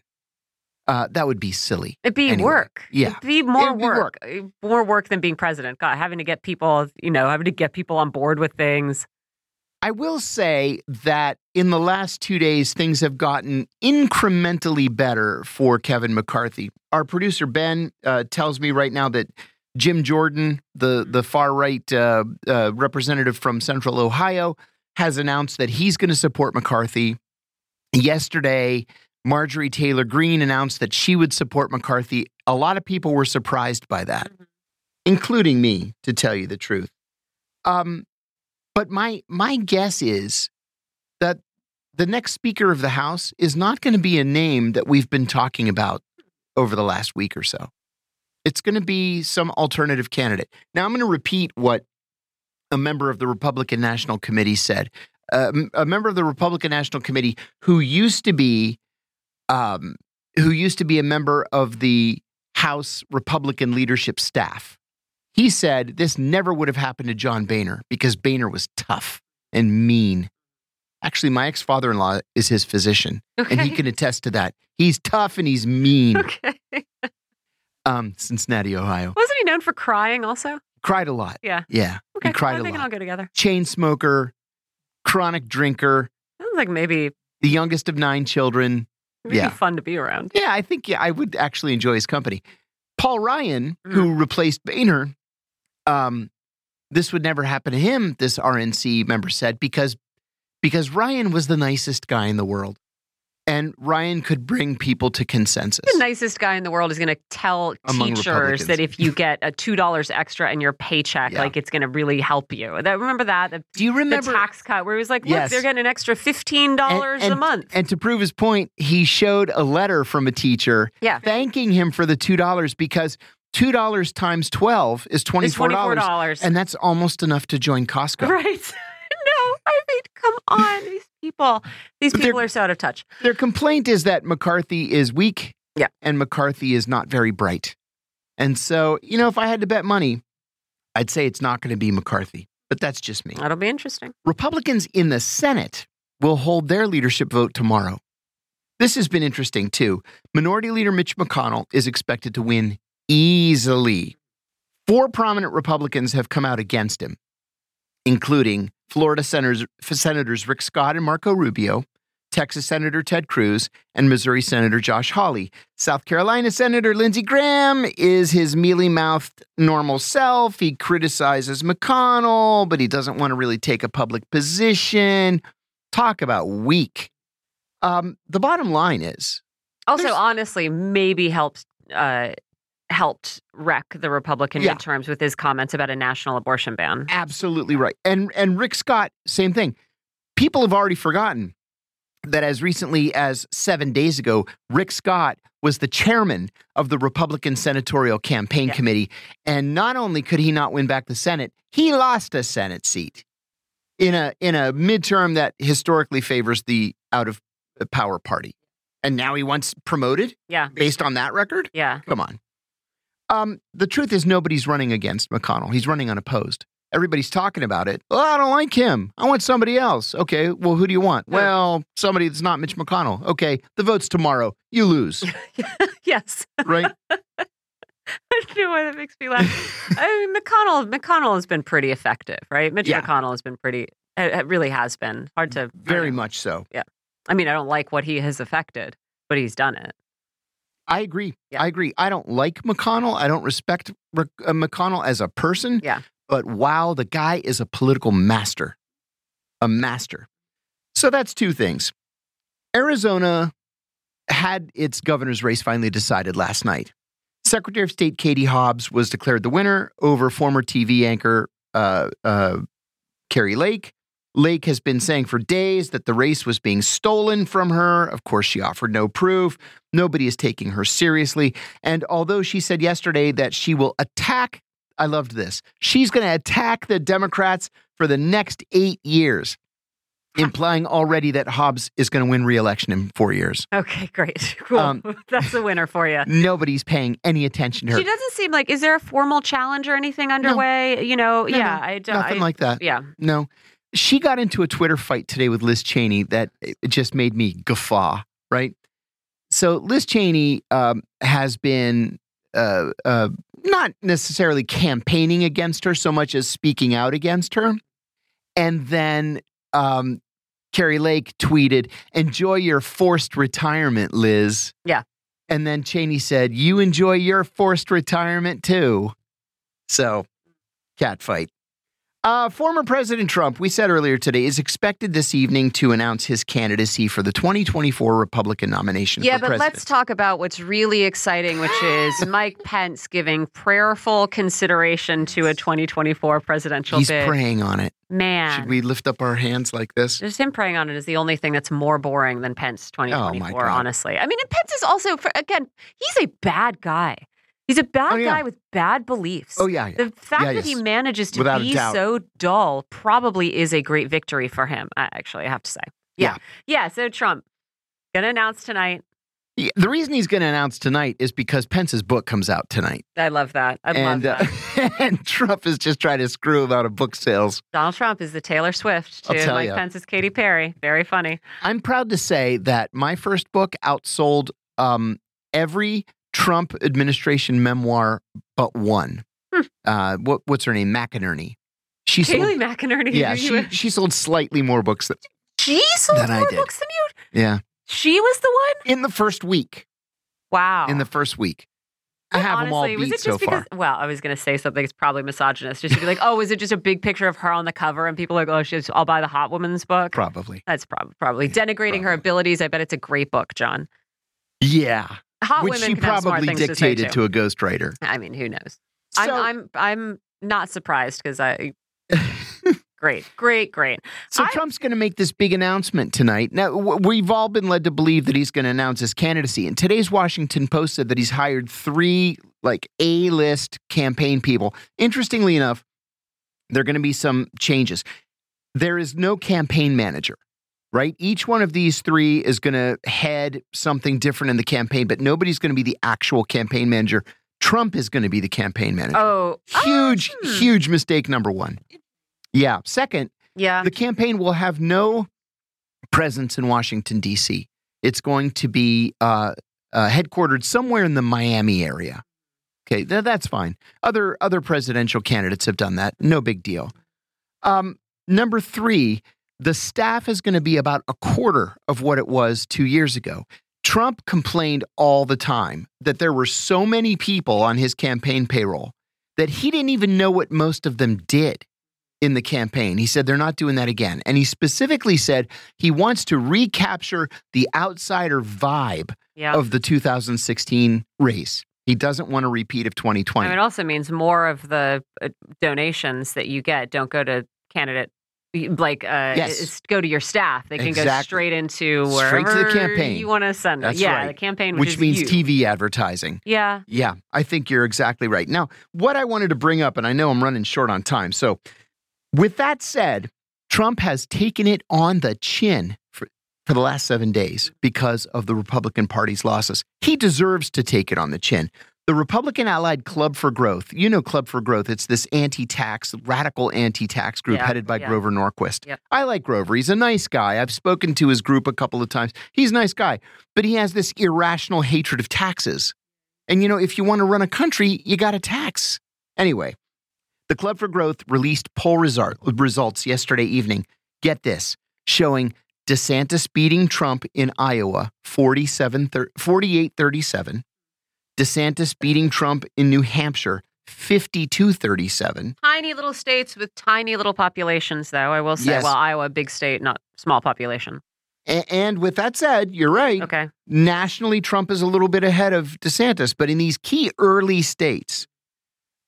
Uh, that would be silly. It'd be anyway. work. Yeah. It'd be more It'd be work. work. More work than being president. God, having to get people, you know, having to get people on board with things. I will say that in the last two days, things have gotten incrementally better for Kevin McCarthy. Our producer, Ben, uh, tells me right now that Jim Jordan, the, the far-right uh, uh, representative from Central Ohio, has announced that he's going to support McCarthy. Yesterday, Marjorie Taylor Greene announced that she would support McCarthy. A lot of people were surprised by that, mm-hmm. including me, to tell you the truth. Um, but my my guess is that the next Speaker of the House is not going to be a name that we've been talking about over the last week or so. It's going to be some alternative candidate. Now, I'm going to repeat what a member of the Republican National Committee said. Uh, a member of the Republican National Committee who used to be um, who used to be a member of the House Republican leadership staff. He said this never would have happened to John Boehner because Boehner was tough and mean. Actually, my ex-father-in-law is his physician, okay. and he can attest to that. He's tough and he's mean. Okay. um, Cincinnati, Ohio. Wasn't he known for crying also? Cried a lot. Yeah. Yeah. Okay. He cried well, I think a lot. They can all go together. Chain smoker. Chronic drinker. Sounds like maybe the youngest of nine children. It'd yeah. be fun to be around. Yeah, I think yeah, I would actually enjoy his company. Paul Ryan, mm. who replaced Boehner, um, this would never happen to him, this R N C member said, because because Ryan was the nicest guy in the world. And Ryan could bring people to consensus. The nicest guy in the world is going to tell Among teachers that if you get a two dollars extra in your paycheck, yeah. like it's going to really help you. That, remember that? The, Do you remember the tax cut where he was like, look, yes. they're getting an extra fifteen dollars and, and, a month. And to prove his point, he showed a letter from a teacher yeah. thanking him for the two dollars because two dollars times twelve is twenty-four dollars. It's twenty-four dollars. And that's almost enough to join Costco. Right. No, I mean, come on. These people, these people their, are so out of touch. Their complaint is that McCarthy is weak yeah. and McCarthy is not very bright. And so, you know, if I had to bet money, I'd say it's not going to be McCarthy, but that's just me. That'll be interesting. Republicans in the Senate will hold their leadership vote tomorrow. This has been interesting, too. Minority Leader Mitch McConnell is expected to win easily. Four prominent Republicans have come out against him, including Florida Senators, Senators Rick Scott and Marco Rubio, Texas Senator Ted Cruz, and Missouri Senator Josh Hawley. South Carolina Senator Lindsey Graham is his mealy-mouthed normal self. He criticizes McConnell, but he doesn't want to really take a public position. Talk about weak. Um, the bottom line is... Also, honestly, maybe helps... Uh, helped wreck the Republican yeah. midterms with his comments about a national abortion ban. Absolutely right. And and Rick Scott, same thing. People have already forgotten that as recently as seven days ago, Rick Scott was the chairman of the Republican Senatorial Campaign yeah. Committee. And not only could he not win back the Senate, he lost a Senate seat in a in a midterm that historically favors the out-of-power party. And now he wants promoted yeah. based on that record? Yeah. Come on. Um, the truth is nobody's running against McConnell. He's running unopposed. Everybody's talking about it. Oh, I don't like him. I want somebody else. Okay, well, who do you want? Yeah. Well, somebody that's not Mitch McConnell. Okay, the vote's tomorrow. You lose. Yes. Right? I don't know why that makes me laugh. I mean, McConnell, McConnell has been pretty effective, right? Mitch yeah. McConnell has been pretty, it really has been. Hard to... Very much so. Yeah. I mean, I don't like what he has affected, but he's done it. I agree. Yeah. I agree. I don't like McConnell. I don't respect Re- uh, McConnell as a person. Yeah. But wow, the guy is a political master. A master. So that's two things. Arizona had its governor's race finally decided last night. Secretary of State Katie Hobbs was declared the winner over former T V anchor uh, uh, Kerry Lake. Lake has been saying for days that the race was being stolen from her. Of course, she offered no proof. Nobody is taking her seriously. And although she said yesterday that she will attack, I loved this, she's going to attack the Democrats for the next eight years, implying already that Hobbs is going to win re-election in four years. Okay, great. Cool. Um, That's the winner for you. Nobody's paying any attention to her. She doesn't seem like, is there a formal challenge or anything underway? No. You know, no, yeah. No, I don't, nothing I, like that. Yeah. No. She got into a Twitter fight today with Liz Cheney that just made me guffaw, right? So Liz Cheney um, has been uh, uh, not necessarily campaigning against her so much as speaking out against her. And then um, Kerry Lake tweeted, "Enjoy your forced retirement, Liz." Yeah. And then Cheney said, "You enjoy your forced retirement too." So, catfight. Uh, former President Trump, we said earlier today, is expected this evening to announce his candidacy for the twenty twenty-four Republican nomination yeah, for president. Yeah, but let's talk about what's really exciting, which is Mike Pence giving prayerful consideration to a twenty twenty-four presidential He's bid. He's praying on it. Man. Should we lift up our hands like this? Just him praying on it is the only thing that's more boring than Pence twenty twenty-four, oh honestly. I mean, and Pence is also, again, he's a bad guy. He's a bad oh, yeah. guy with bad beliefs. Oh, yeah. yeah. The fact yeah, that yes. he manages to Without be so dull probably is a great victory for him, actually, I have to say. Yeah. Yeah, yeah so Trump, going to announce tonight. Yeah, the reason he's going to announce tonight is because Pence's book comes out tonight. I love that. I and, love that. Uh, and Trump is just trying to screw about a book sales. Donald Trump is the Taylor Swift to Mike Pence is Katy Perry. Very funny. I'm proud to say that my first book outsold um, every Trump administration memoir, but one. Hmm. Uh, what, what's her name? McInerney. She Kaylee sold, McInerney. Yeah, she, she sold slightly more books than She sold than more books than you? Yeah. She was the one? In the first week. Wow. In the first week. I have Honestly, them all beat was it just so because, far. Well, I was going to say something. It's probably misogynist. Just to be like, oh, is it just a big picture of her on the cover? And people are like, oh, she's, I'll buy the hot woman's book. Probably. That's prob- probably. Yeah, Denigrating probably. her abilities. I bet it's a great book, John. Yeah. Hot Which women she probably dictated to, to a ghostwriter. I mean, who knows? So, I'm, I'm, I'm not surprised because I. Great, great, great. So I, Trump's going to make this big announcement tonight. Now, w- we've all been led to believe that he's going to announce his candidacy. And today's Washington Post said that he's hired three like A-list campaign people. Interestingly enough, there are going to be some changes. There is no campaign manager. Right? Each one of these three is going to head something different in the campaign, but nobody's going to be the actual campaign manager. Trump is going to be the campaign manager. Oh, huge, oh. huge mistake. Number one. Yeah. Second, yeah. the campaign will have no presence in Washington, D C. It's going to be uh, uh, headquartered somewhere in the Miami area. Okay. Th- that's fine. Other, other presidential candidates have done that. No big deal. Um, number three, the staff is going to be about a quarter of what it was two years ago. Trump complained all the time that there were so many people on his campaign payroll that he didn't even know what most of them did in the campaign. He said they're not doing that again. And he specifically said he wants to recapture the outsider vibe yeah. of the two thousand sixteen race. He doesn't want a repeat of twenty twenty. I mean, it also means more of the uh, donations that you get don't go to candidate Like, uh, yes. go to your staff. They can exactly. go straight into wherever straight to the campaign. You want to send them. That's yeah, right. the campaign, which, which means you. T V advertising. Yeah. Yeah, I think you're exactly right. Now, what I wanted to bring up, and I know I'm running short on time. So with that said, Trump has taken it on the chin for, for the last seven days because of the Republican Party's losses. He deserves to take it on the chin. The Republican allied Club for Growth, you know Club for Growth, it's this anti-tax, radical anti-tax group yeah, headed by yeah. Grover Norquist. Yep. I like Grover. He's a nice guy. I've spoken to his group a couple of times. He's a nice guy, but he has this irrational hatred of taxes. And, you know, if you want to run a country, you got to tax. Anyway, the Club for Growth released poll result, results yesterday evening. Get this, showing DeSantis beating Trump in Iowa, forty-seven, forty-eight thirty-seven. DeSantis beating Trump in New Hampshire, fifty-two thirty-seven. Tiny little states with tiny little populations, though, I will say. Yes. Well, Iowa, big state, not small population. A- and with that said, you're right. Okay. Nationally, Trump is a little bit ahead of DeSantis. But in these key early states,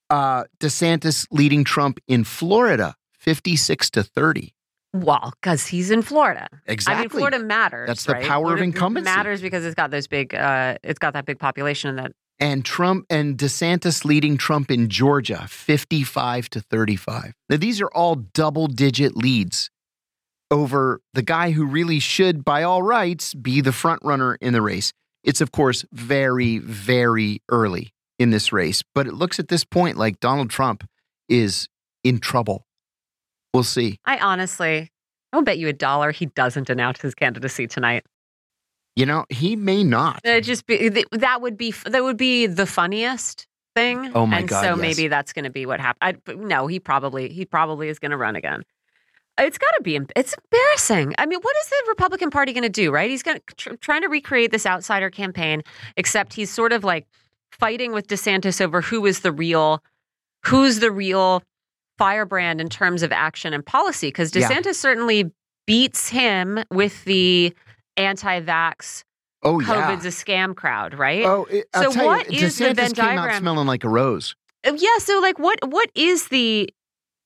uh, DeSantis leading Trump in Florida, fifty-six to thirty. Well, because he's in Florida. Exactly. I mean, Florida matters. That's the right? power Florida of incumbency. Matters because it's got those big. Uh, it's got that big population and that. And Trump and DeSantis leading Trump in Georgia, fifty-five to thirty-five. Now, these are all double-digit leads over the guy who really should, by all rights, be the front runner in the race. It's of course very, very early in this race, but it looks at this point like Donald Trump is in trouble. We'll see. I honestly, I'll bet you a dollar he doesn't announce his candidacy tonight. You know, he may not. It just be, that would be that would be the funniest thing. Oh my and god! And so yes. maybe that's going to be what happens. No, he probably he probably is going to run again. It's got to be. It's embarrassing. I mean, what is the Republican Party going to do, right? He's gonna, tr- trying to recreate this outsider campaign, except he's sort of like fighting with DeSantis over who is the real, who's the real firebrand in terms of action and policy. Because DeSantis yeah. certainly beats him with the anti-vax. Oh, yeah. COVID's a scam crowd, right? Oh, it, I'll so tell what you, is DeSantis the Venn diagram? Came out smelling like a rose. Yeah. So, like, what what is the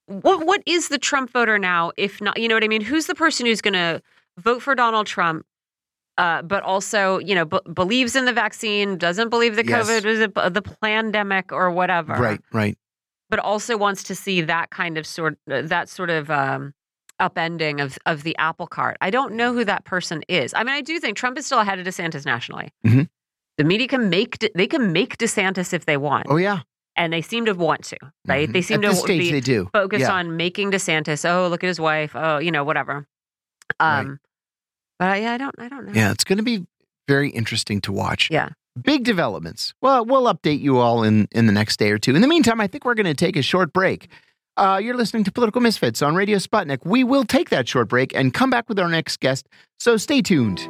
what what is the Trump voter now? If not, you know what I mean? Who's the person who's going to vote for Donald Trump, uh, but also, you know, b- believes in the vaccine, doesn't believe that yes. COVID was a, the pandemic or whatever, right? Right. But also wants to see that kind of sort that sort of. Um, upending of of the apple cart. I don't know who that person is. I mean, I do think Trump is still ahead of DeSantis nationally. Mm-hmm. The media can make de- they can make DeSantis if they want. Oh yeah, and they seem to want to. Right? Mm-hmm. They seem at this to stage, be they do. focused yeah. on making DeSantis. Oh, look at his wife. Oh, you know, whatever. Um, right. But I, yeah, I don't. I don't know. Yeah, it's going to be very interesting to watch. Yeah. Big developments. Well, we'll update you all in in the next day or two. In the meantime, I think we're going to take a short break. Uh, you're listening to Political Misfits on Radio Sputnik. We will take that short break and come back with our next guest, so stay tuned.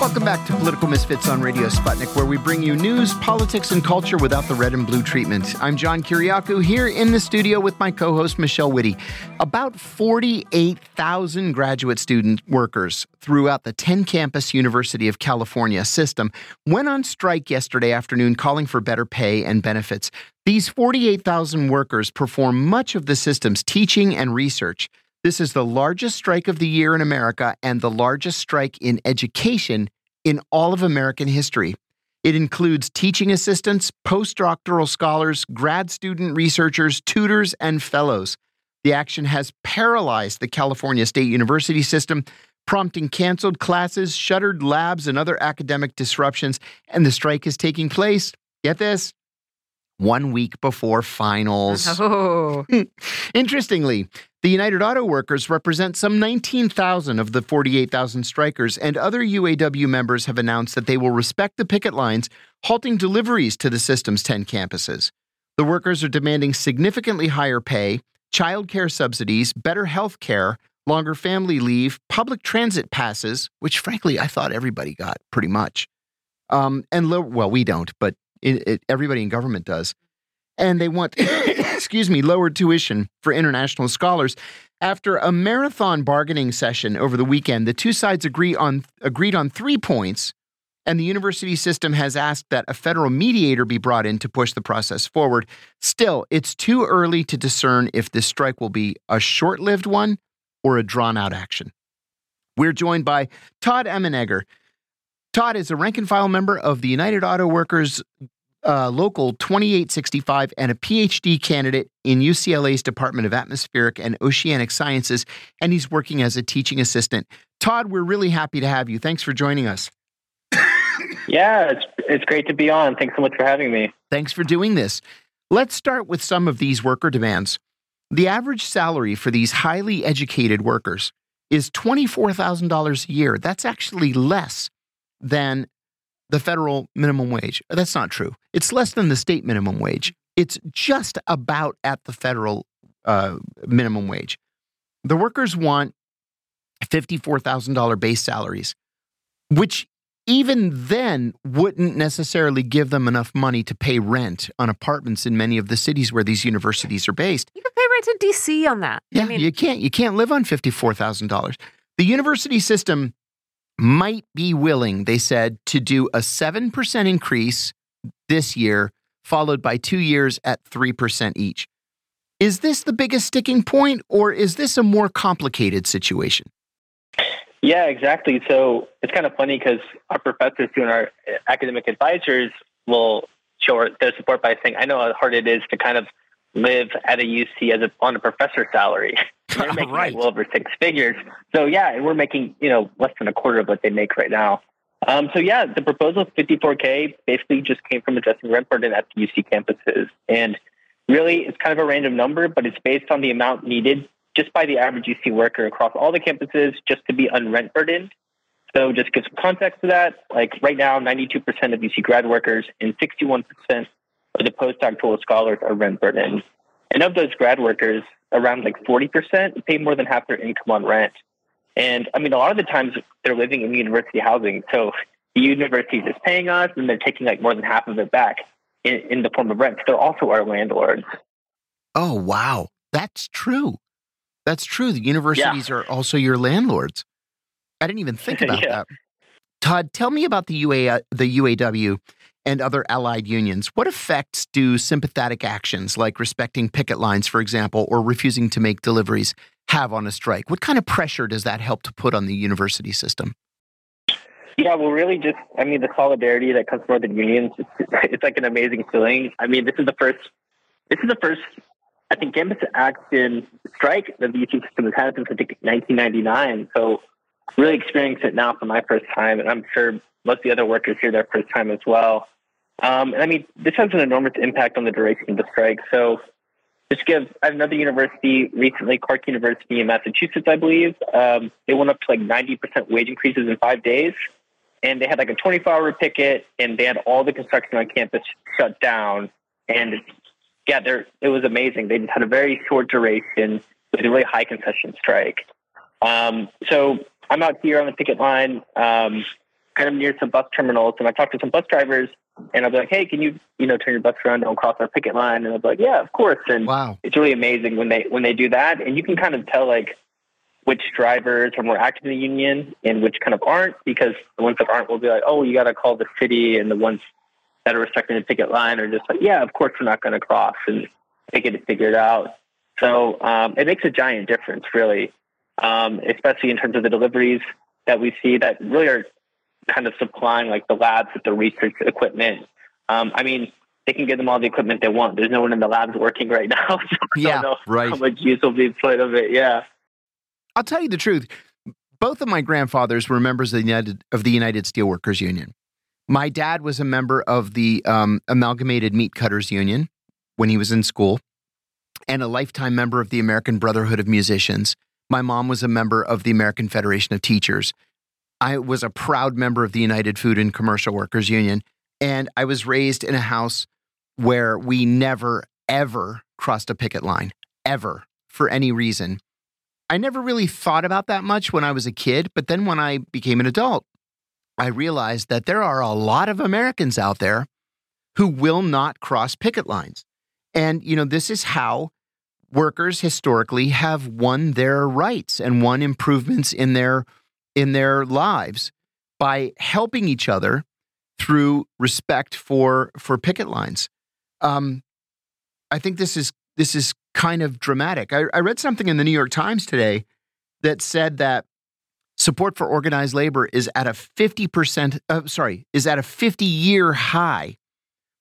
Welcome back to Political Misfits on Radio Sputnik, where we bring you news, politics, and culture without the red and blue treatment. I'm John Kiriakou, here in the studio with my co-host Michelle Witte. About forty-eight thousand graduate student workers throughout the ten-campus University of California system went on strike yesterday afternoon calling for better pay and benefits. These forty-eight thousand workers perform much of the system's teaching and research. This is the largest strike of the year in America and the largest strike in education in all of American history. It includes teaching assistants, postdoctoral scholars, grad student researchers, tutors, and fellows. The action has paralyzed the California State University system, prompting canceled classes, shuttered labs, and other academic disruptions. And the strike is taking place, get this, one week before finals. Oh. Interestingly, the United Auto Workers represent some nineteen thousand of the forty-eight thousand strikers, and other U A W members have announced that they will respect the picket lines, halting deliveries to the system's ten campuses. The workers are demanding significantly higher pay, child care subsidies, better health care, longer family leave, public transit passes, which frankly I thought everybody got pretty much, um, and low, well, we don't, but It, it, everybody in government does. And they want, excuse me, lower tuition for international scholars. After a marathon bargaining session over the weekend, the two sides agree on agreed on three points, and the university system has asked that a federal mediator be brought in to push the process forward. Still, it's too early to discern if this strike will be a short-lived one or a drawn-out action. We're joined by Todd Emmenegger. Todd is a rank-and-file member of the United Auto Workers uh, Local twenty-eight sixty-five and a P H D candidate in U C L A's Department of Atmospheric and Oceanic Sciences, and he's working as a teaching assistant. Todd, we're really happy to have you. Thanks for joining us. Yeah, it's, it's great to be on. Thanks so much for having me. Thanks for doing this. Let's start with some of these worker demands. The average salary for these highly educated workers is twenty-four thousand dollars a year. That's actually less than the federal minimum wage. That's not true. It's less than the state minimum wage. It's just about at the federal uh, minimum wage. The workers want fifty-four thousand dollars base salaries, which even then wouldn't necessarily give them enough money to pay rent on apartments in many of the cities where these universities are based. You can pay rent in D C on that. Yeah, I mean, you can't. You can't live on fifty-four thousand dollars. The university system might be willing, they said, to do a seven percent increase this year, followed by two years at three percent each. Is this the biggest sticking point, or is this a more complicated situation? Yeah, exactly. So it's kind of funny because our professors and our academic advisors will show their support by saying, I know how hard it is to kind of live at a U C as a, on a professor salary. They're making right. like well over six figures. So yeah, and we're making, you know, less than a quarter of what they make right now. Um, so, yeah, the proposal of fifty-four K basically just came from addressing rent burden at the U C campuses. And really, it's kind of a random number, but it's based on the amount needed just by the average U C worker across all the campuses just to be unrent burdened. So just to give some context to that, like right now, ninety-two percent of U C grad workers and sixty-one percent of the postdoctoral scholars are rent burdened. And of those grad workers, around like forty percent pay more than half their income on rent. And I mean, a lot of the times they're living in university housing. So the university is paying us and they're taking like more than half of it back in, in the form of rent. They're also our landlords. Oh, wow. That's true. That's true. The universities yeah. are also your landlords. I didn't even think about yeah. that. Todd, tell me about the U A, the U A W and other allied unions. What effects do sympathetic actions like respecting picket lines, for example, or refusing to make deliveries have on a strike? What kind of pressure does that help to put on the university system? Yeah, well, really just, I mean, the solidarity that comes from the unions, it's, it's like an amazing feeling. I mean, this is the first, this is the first, I think, campus action strike that the U C system has had since, I think, nineteen ninety-nine. So really experiencing it now for my first time, and I'm sure most of the other workers here their first time as well. Um, and I mean, this has an enormous impact on the duration of the strike. So just give another university recently, Clark University in Massachusetts, I believe. Um, they went up to like ninety percent wage increases in five days. And they had like a twenty-four hour picket, and they had all the construction on campus shut down. And yeah, they're, it was amazing. They just had a very short duration with a really high concession strike. Um, so I'm out here on the picket line, um, kind of near some bus terminals. And I talked to some bus drivers. And I'll be like, hey, can you, you know, turn your bus around, don't cross our picket line? And I'll be like, yeah, of course. And wow. It's really amazing when they when they do that. And you can kind of tell, like, which drivers are more active in the union and which kind of aren't, because the ones that aren't will be like, oh, you got to call the city. And the ones that are respecting the picket line are just like, yeah, of course we're not going to cross. And they get it figured out. So um, it makes a giant difference, really, um, especially in terms of the deliveries that we see that really are kind of supplying like the labs with the research equipment. Um, I mean, they can give them all the equipment they want. There's no one in the labs working right now. So yeah, I don't know right. how much use will be put of it. Yeah. I'll tell you the truth. Both of my grandfathers were members of the United, of the United Steelworkers Union. My dad was a member of the um, Amalgamated Meat Cutters Union when he was in school, and a lifetime member of the American Brotherhood of Musicians. My mom was a member of the American Federation of Teachers. I was a proud member of the United Food and Commercial Workers Union, and I was raised in a house where we never, ever crossed a picket line, ever, for any reason. I never really thought about that much when I was a kid, but then when I became an adult, I realized that there are a lot of Americans out there who will not cross picket lines. And, you know, this is how workers historically have won their rights and won improvements in their in their lives, by helping each other through respect for for picket lines. Um, I think this is this is kind of dramatic. I, I read something in the New York Times today that said that support for organized labor is at a fifty percent. Uh, sorry, is at a fifty year high.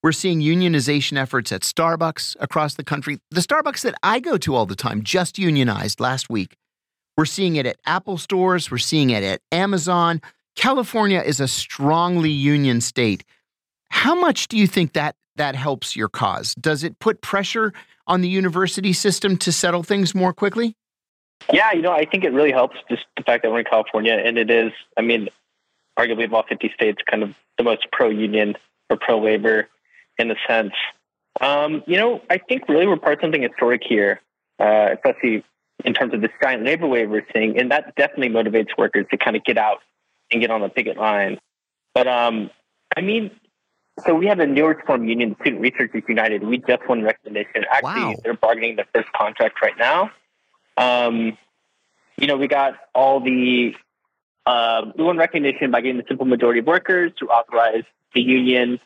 We're seeing unionization efforts at Starbucks across the country. The Starbucks that I go to all the time just unionized last week. We're seeing it at Apple stores. We're seeing it at Amazon. California is a strongly union state. How much do you think that that helps your cause? Does it put pressure on the university system to settle things more quickly? Yeah, you know, I think it really helps just the fact that we're in California, and it is, I mean, arguably of all fifty states, kind of the most pro-union or pro-labor in a sense. Um, you know, I think really we're part of something historic here, uh, especially in terms of this giant labor wave we're seeing, and that definitely motivates workers to kind of get out and get on the picket line. But, um, I mean, so we have a newer form union, Student Researchers United. We just won recognition. Actually, wow. They're bargaining their first contract right now. Um, you know, we got all the, uh, we won recognition by getting the simple majority of workers to authorize the union,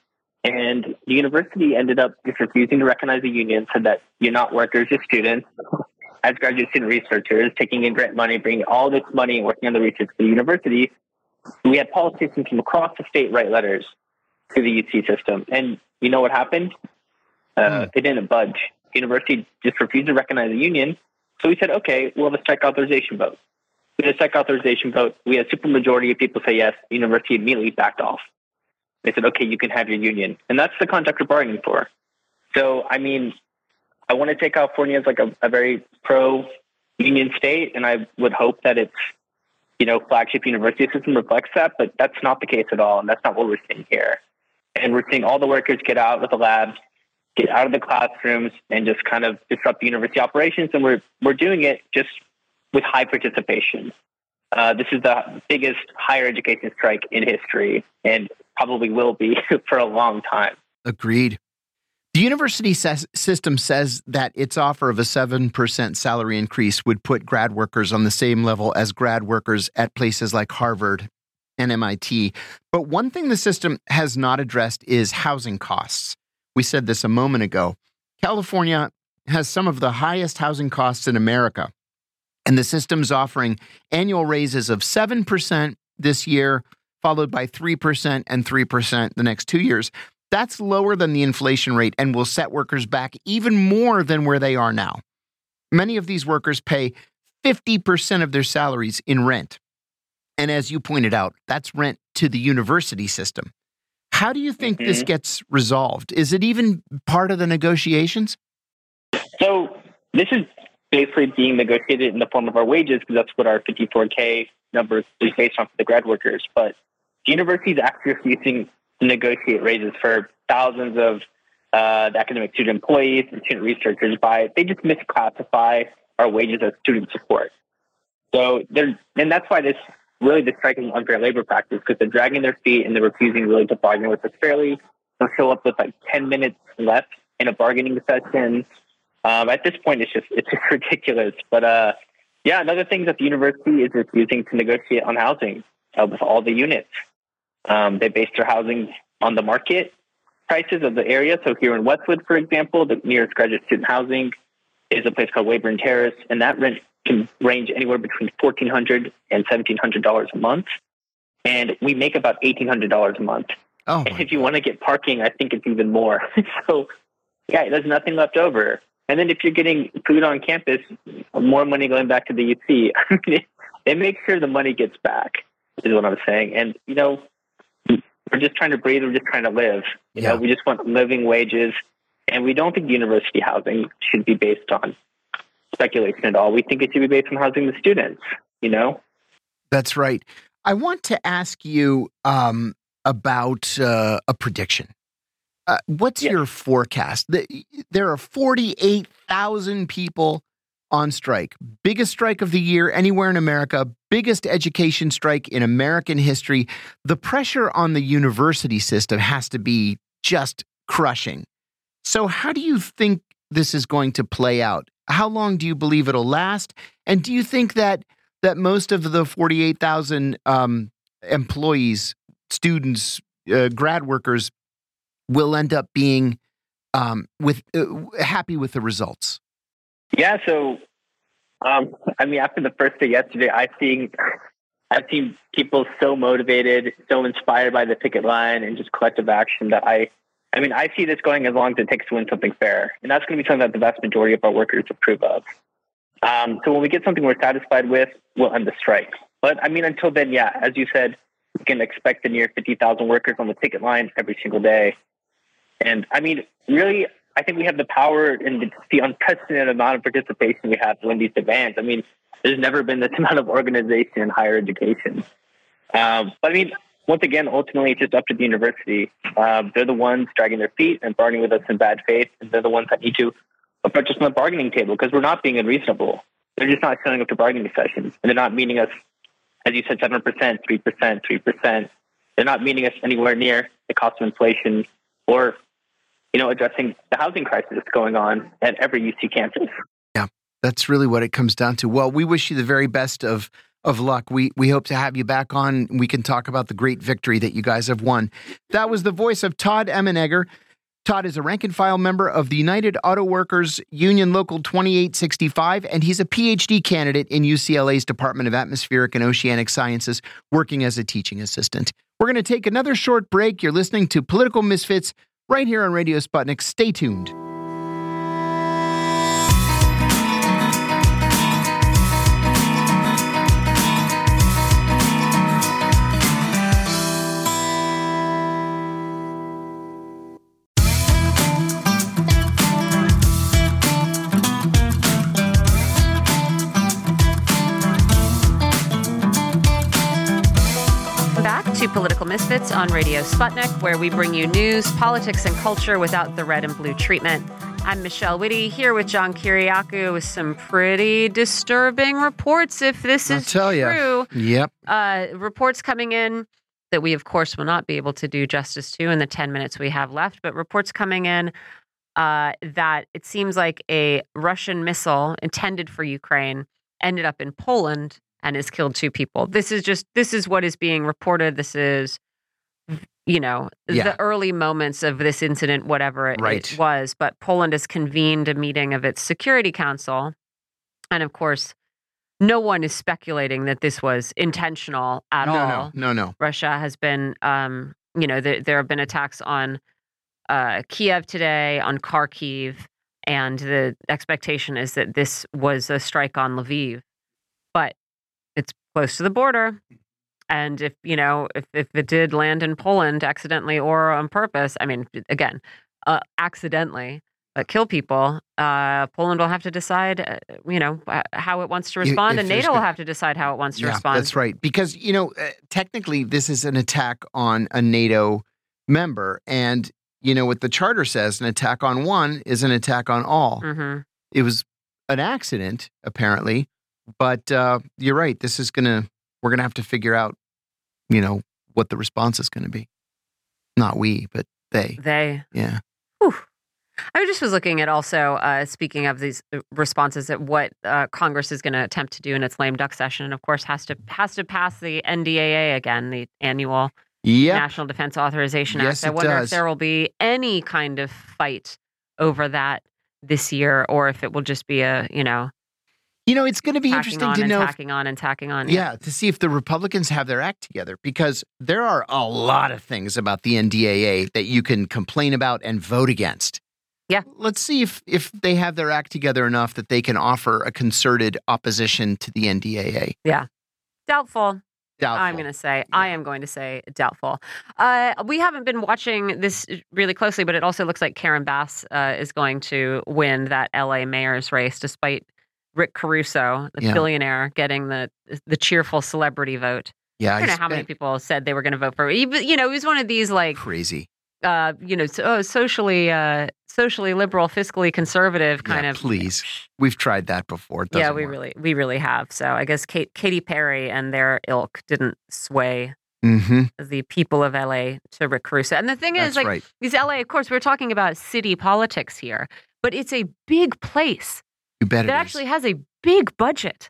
and the university ended up just refusing to recognize the union, so that you're not workers, you're students. As graduate student researchers, taking in grant money, bringing all this money and working on the research for the university, we had politicians from across the state write letters to the U C system. And you know what happened? Uh, mm. They didn't budge. The university just refused to recognize the union. So we said, okay, we'll have a strike authorization vote. We had a tech authorization vote. We had a supermajority of people say yes. The university immediately backed off. They said, okay, you can have your union. And that's the contract we're bargaining for. So, I mean, I want to take California as like a, a very pro-union state, and I would hope that it's, you know, flagship university system reflects that, but that's not the case at all, and that's not what we're seeing here. And we're seeing all the workers get out of the labs, get out of the classrooms, and just kind of disrupt the university operations, and we're we're doing it just with high participation. Uh, this is the biggest higher education strike in history, and probably will be for a long time. Agreed. The university ses- system says that its offer of a seven percent salary increase would put grad workers on the same level as grad workers at places like Harvard and M I T. But one thing the system has not addressed is housing costs. We said this a moment ago. California has some of the highest housing costs in America, and the system's offering annual raises of seven percent this year, followed by three percent and three percent the next two years. That's lower than the inflation rate and will set workers back even more than where they are now. Many of these workers pay fifty percent of their salaries in rent. And as you pointed out, that's rent to the university system. How do you think mm-hmm. this gets resolved? Is it even part of the negotiations? So this is basically being negotiated in the form of our wages, because that's what our fifty-four K number is based on for the grad workers. But the university is actually refusing negotiate raises for thousands of uh, the academic student employees and student researchers by, they just misclassify our wages as student support. So they're, and that's why this really this striking unfair labor practice, because they're dragging their feet and they're refusing really to bargain with us fairly. They'll show up with like ten minutes left in a bargaining session. Um, at this point, it's just, it's just ridiculous. But uh, yeah, another thing that the university is refusing to negotiate on housing uh, with all the units. Um, they base their housing on the market prices of the area. So here in Westwood, for example, the nearest graduate student housing is a place called Weyburn Terrace, and that rent can range anywhere between fourteen hundred dollars and seventeen hundred dollars a month. And we make about eighteen hundred dollars a month. Oh. And if you want to get parking, I think it's even more. So, yeah, there's nothing left over. And then if you're getting food on campus, more money going back to the U C. I mean, they make sure the money gets back, is what I'm saying. And, you know, we're just trying to breathe. We're just trying to live. You yeah. know, we just want living wages, and we don't think university housing should be based on speculation at all. We think it should be based on housing the students. You know, that's right. I want to ask you um, about uh, a prediction. Uh, what's yes. your forecast? The, there are forty-eight thousand people on strike, biggest strike of the year anywhere in America, biggest education strike in American history. The pressure on the university system has to be just crushing. So how do you think this is going to play out? How long do you believe it'll last? And do you think that that most of the forty-eight thousand um, employees, students, uh, grad workers will end up being um, with uh, happy with the results? Yeah, so, um, I mean, after the first day yesterday, I've seen, I've seen people so motivated, so inspired by the picket line and just collective action that I, I mean, I see this going as long as it takes to win something fair. And that's going to be something that the vast majority of our workers approve of. Um, so when we get something we're satisfied with, we'll end the strike. But, I mean, until then, yeah, as you said, we can expect the near fifty thousand workers on the picket line every single day. And, I mean, really, I think we have the power and the unprecedented amount of participation we have to win these demands. I mean, there's never been this amount of organization in higher education. Um, but I mean, once again, ultimately, it's just up to the university. Uh, they're the ones dragging their feet and bargaining with us in bad faith. And they're the ones that need to approach us on the bargaining table because we're not being unreasonable. They're just not showing up to bargaining sessions. And they're not meeting us, as you said, seven percent, three percent, three percent. They're not meeting us anywhere near the cost of inflation or, you know, addressing the housing crisis that's going on at every U C campus. Yeah, that's really what it comes down to. Well, we wish you the very best of of luck. We we hope to have you back on. We can talk about the great victory that you guys have won. That was the voice of Todd Emmenegger. Todd is a rank-and-file member of the United Auto Workers Union Local twenty-eight sixty-five, and he's a P H D candidate in U C L A's Department of Atmospheric and Oceanic Sciences, working as a teaching assistant. We're going to take another short break. You're listening to Political Misfits, right here on Radio Sputnik. Stay tuned. to Political Misfits on Radio Sputnik, where we bring you news, politics, and culture without the red and blue treatment. I'm Michelle Witte, here with John Kiriakou with some pretty disturbing reports, if this I'll is tell true. You. Yep. Uh, reports coming in that we, of course, will not be able to do justice to in the ten minutes we have left, but reports coming in uh, that it seems like a Russian missile intended for Ukraine ended up in Poland and has killed two people. This is just, this is what is being reported. This is, you know, yeah. the early moments of this incident, whatever it, right. it was. But Poland has convened a meeting of its Security Council. And of course, no one is speculating that this was intentional at no, all. No, no, no. Russia has been, um, you know, th- there have been attacks on uh, Kiev today, on Kharkiv. And the expectation is that this was a strike on Lviv. But it's close to the border. And if, you know, if, if it did land in Poland accidentally or on purpose, I mean, again, uh, accidentally uh, kill people, uh, Poland will have to decide, uh, you know, how it wants to respond. If and NATO will have to decide how it wants to yeah, respond. That's right. Because, you know, uh, technically, this is an attack on a NATO member. And, you know, what the charter says, an attack on one is an attack on all. Mm-hmm. It was an accident, apparently. But uh, you're right. This is going to, we're going to have to figure out, you know, what the response is going to be. Not we, but they. They. Yeah. Whew. I just was looking at also, uh, speaking of these responses, at what uh, Congress is going to attempt to do in its lame duck session. And of course, has to has to pass the N D A A again, the annual yep. National Defense Authorization yes, Act. I it wonder does. if there will be any kind of fight over that this year, or if it will just be a, you know, You know, it's going to be interesting to know. Tacking on and tacking on and tacking on. Yeah, to see if the Republicans have their act together, because there are a lot of things about the N D A A that you can complain about and vote against. Yeah. Let's see if, if they have their act together enough that they can offer a concerted opposition to the N D A A. Yeah. Doubtful. Doubtful. I'm going to say, yeah. I am going to say doubtful. Uh, we haven't been watching this really closely, but it also looks like Karen Bass uh, is going to win that L A mayor's race, despite Rick Caruso, the yeah. billionaire, getting the the cheerful celebrity vote. Yeah, I don't know how many people said they were going to vote for. You know, he was one of these like crazy, uh, you know, so, oh, socially uh, socially liberal, fiscally conservative kind yeah, of. Please, we've tried that before. It yeah, we work. really we really have. So I guess Kate, Katy Perry and their ilk didn't sway mm-hmm. the people of L A to Rick Caruso. And the thing That's is, like right. these L A, of course, we're talking about city politics here, but it's a big place. You bet it actually is. has a big budget,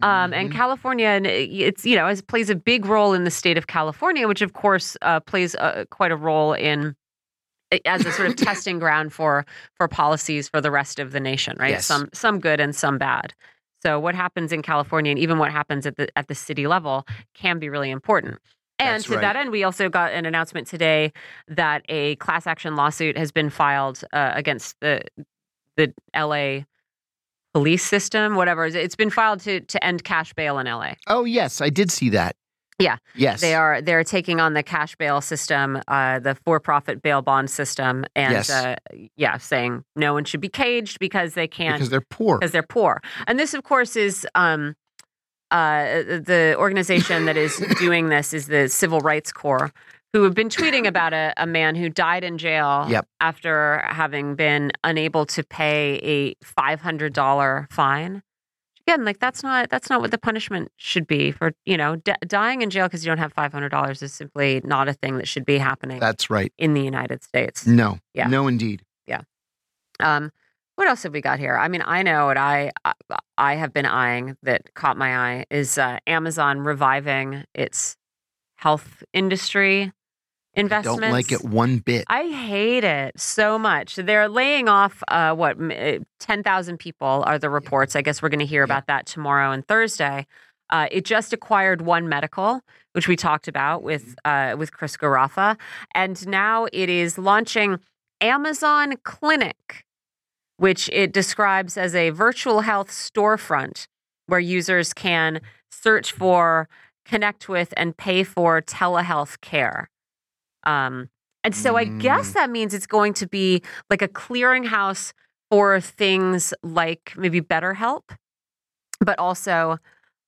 um, mm-hmm. and California, and it's you know, it plays a big role in the state of California, which of course uh, plays a, quite a role in as a sort of testing ground for for policies for the rest of the nation, right? Yes. Some some good and some bad. So what happens in California, and even what happens at the at the city level, can be really important. And That's to right. that end, we also got an announcement today that a class action lawsuit has been filed uh, against the the L A police system, whatever. It's been filed to, to end cash bail in L A. Oh, yes. I did see that. Yeah. Yes. They are they're taking on the cash bail system, uh, the for-profit bail bond system. And yes. uh, yeah, saying no one should be caged because they can't. Because they're poor. Because they're poor. And this, of course, is um, uh, the organization that is doing this is the Civil Rights Corps, who have been tweeting about a, a man who died in jail yep. after having been unable to pay a five hundred dollars fine. Again, like that's not that's not what the punishment should be for, you know, d- dying in jail because you don't have five hundred dollars is simply not a thing that should be happening. That's right. In the United States. No. Yeah. No, indeed. Yeah. Um, what else have we got here? I mean, I know what I I have been eyeing that caught my eye is uh, Amazon reviving its health industry investments. I don't like it one bit. I hate it so much. They're laying off, uh, what, ten thousand people are the reports. I guess we're going to hear yeah. about that tomorrow and Thursday. Uh, it just acquired One Medical, which we talked about with uh, with Chris Garaffa. And now it is launching Amazon Clinic, which it describes as a virtual health storefront where users can search for, connect with, and pay for telehealth care. Um, and so I guess that means it's going to be like a clearinghouse for things like maybe BetterHelp, but also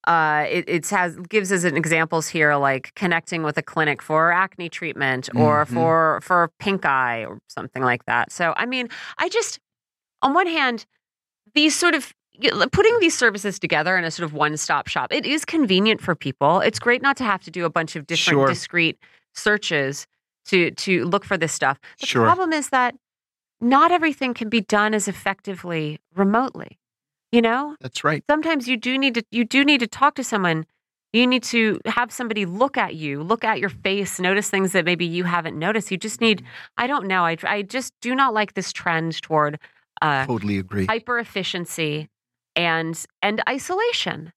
Uh, it it's has gives us examples here, like connecting with a clinic for acne treatment or mm-hmm. for for pink eye or something like that. So, I mean, I just, on one hand, these sort of putting these services together in a sort of one-stop shop, it is convenient for people. It's great not to have to do a bunch of different sure. discrete searches to to look for this stuff. The sure. problem is that not everything can be done as effectively remotely. You know, that's right. Sometimes you do need to you do need to talk to someone. You need to have somebody look at you, look at your face, notice things that maybe you haven't noticed. You just need. I don't know. I I just do not like this trend toward uh, totally agree hyper efficiency and and isolation.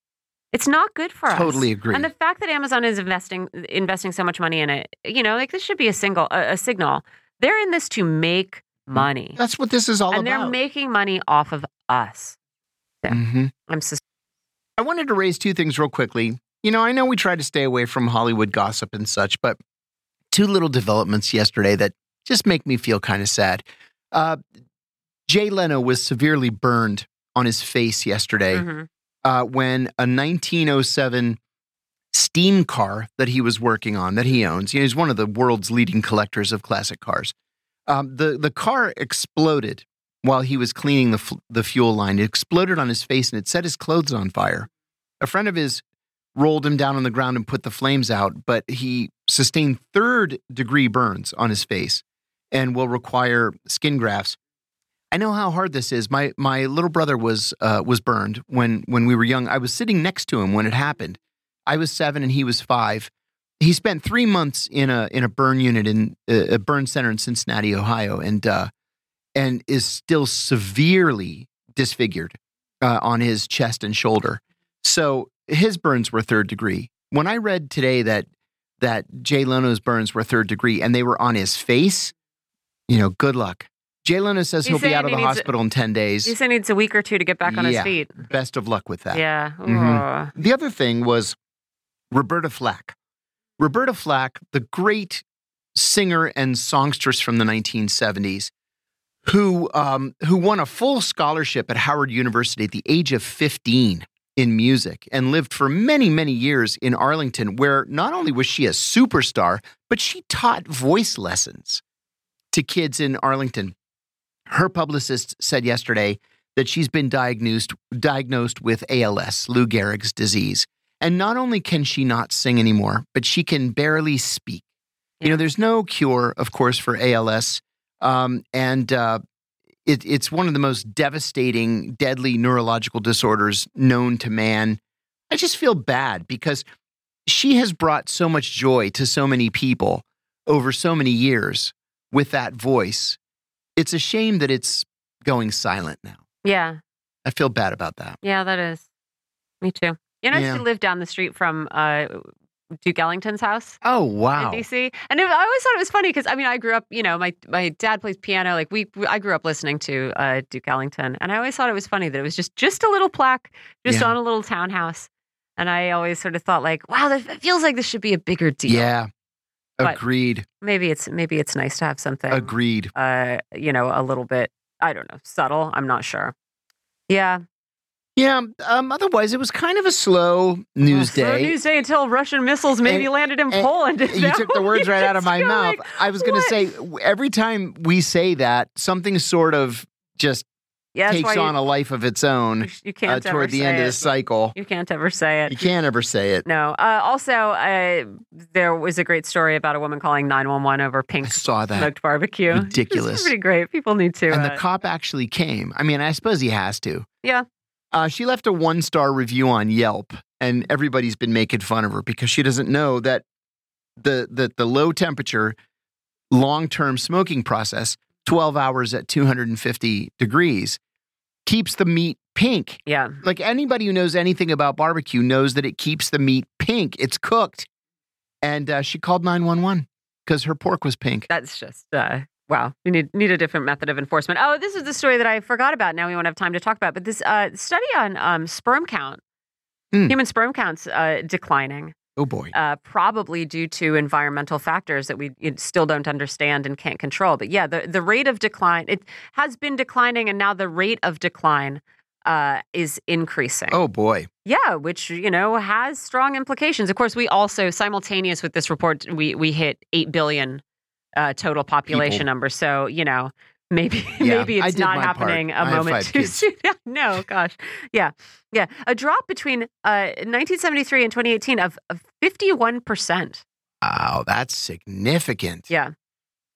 It's not good for us. Totally agree. And the fact that Amazon is investing investing so much money in it, you know, like this should be a single a, a signal. They're in this to make money. That's what this is all and about. And they're making money off of us. So, mm-hmm. I'm sus- I wanted to raise two things real quickly. You know, I know we try to stay away from Hollywood gossip and such, but two little developments yesterday that just make me feel kind of sad. Uh, Jay Leno was severely burned on his face yesterday mm-hmm. uh, when a nineteen oh seven steam car that he was working on, that he owns, you know, he's one of the world's leading collectors of classic cars. Um, the, the car exploded while he was cleaning the f- the fuel line. It exploded on his face and it set his clothes on fire. A friend of his rolled him down on the ground and put the flames out, but he sustained third-degree burns on his face and will require skin grafts. I know how hard this is. My my little brother was uh, was burned when, when we were young. I was sitting next to him when it happened. I was seven and he was five. He spent three months in a in a burn unit in a burn center in Cincinnati, Ohio, and uh, and is still severely disfigured uh, on his chest and shoulder. So his burns were third degree. When I read today that that Jay Leno's burns were third degree and they were on his face, you know, good luck. Jay Leno says he's he'll be out of the hospital a, in ten days. He said he needs a week or two to get back on yeah, his feet. Best of luck with that. Yeah. Mm-hmm. The other thing was Roberta Flack. Roberta Flack, the great singer and songstress from the nineteen seventies, who um, who won a full scholarship at Howard University at the age of fifteen in music and lived for many, many years in Arlington, where not only was she a superstar, but she taught voice lessons to kids in Arlington. Her publicist said yesterday that she's been diagnosed diagnosed with A L S, Lou Gehrig's disease. And not only can she not sing anymore, but she can barely speak. Yeah. You know, there's no cure, of course, for A L S. Um, and uh, it, it's one of the most devastating, deadly neurological disorders known to man. I just feel bad because she has brought so much joy to so many people over so many years with that voice. It's a shame that it's going silent now. Yeah. I feel bad about that. Yeah, that is. Me too. You know, yeah. She lived down the street from uh, Duke Ellington's house. Oh, wow. In D C. And it, I always thought it was funny because, I mean, I grew up, you know, my, my dad plays piano. Like, we, I grew up listening to uh, Duke Ellington. And I always thought it was funny that it was just, just a little plaque, just yeah. on a little townhouse. And I always sort of thought, like, wow, that feels like this should be a bigger deal. Yeah. Agreed. But maybe it's maybe it's nice to have something. Agreed. Uh, you know, a little bit, I don't know, subtle. I'm not sure. Yeah. Yeah. Um, otherwise, it was kind of a slow news well, day. Slow news day until Russian missiles maybe and, landed in Poland. You took the words right out of my mouth. Like, I was going to say, every time we say that, something sort of just yeah, takes on you, a life of its own you can't uh, toward the end it. of this cycle. You can't ever say it. You can't ever say it. No. Uh, also, uh, there was a great story about a woman calling nine one one over pink I saw that. smoked barbecue. Ridiculous. It's pretty great. People need to. And uh, the cop actually came. I mean, I suppose he has to. Yeah. Uh, she left a one-star review on Yelp, and everybody's been making fun of her because she doesn't know that the that the low-temperature, long-term smoking process, twelve hours at two hundred fifty degrees, keeps the meat pink. Yeah. Like, anybody who knows anything about barbecue knows that it keeps the meat pink. It's cooked. And uh, she called nine one one because her pork was pink. That's just... Uh... Wow, we need need a different method of enforcement. Oh, this is the story that I forgot about. Now we won't have time to talk about. But this uh, study on um, sperm count, mm. human sperm counts uh, declining. Oh, boy. Uh, probably due to environmental factors that we still don't understand and can't control. But yeah, the, the rate of decline, it has been declining. And now the rate of decline uh, is increasing. Oh, boy. Yeah, which, you know, has strong implications. Of course, we also, simultaneous with this report, we we hit eight billion uh, total population People. number. So, you know, maybe yeah, maybe it's not happening part. a I moment too soon. No, gosh. Yeah, yeah. A drop between uh, nineteen seventy-three and twenty eighteen of, of fifty-one percent. Wow, that's significant. Yeah.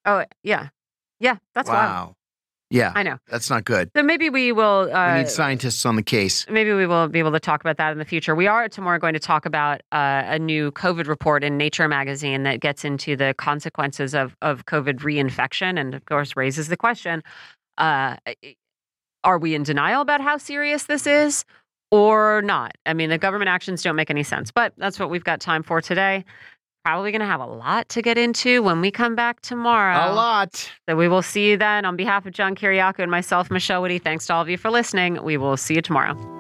Oh, yeah. Yeah, that's wow. Wild. Yeah. I know. That's not good. So maybe we will... Uh, we need scientists on the case. Maybe we will be able to talk about that in the future. We are tomorrow going to talk about uh, a new COVID report in Nature magazine that gets into the consequences of, of COVID reinfection and, of course, raises the question, uh, are we in denial about how serious this is or not? I mean, the government actions don't make any sense, but that's what we've got time for today. Probably going to have a lot to get into when we come back tomorrow. A lot. So we will see you then. On behalf of John Kiriakou and myself, Michelle Witte, thanks to all of you for listening. We will see you tomorrow.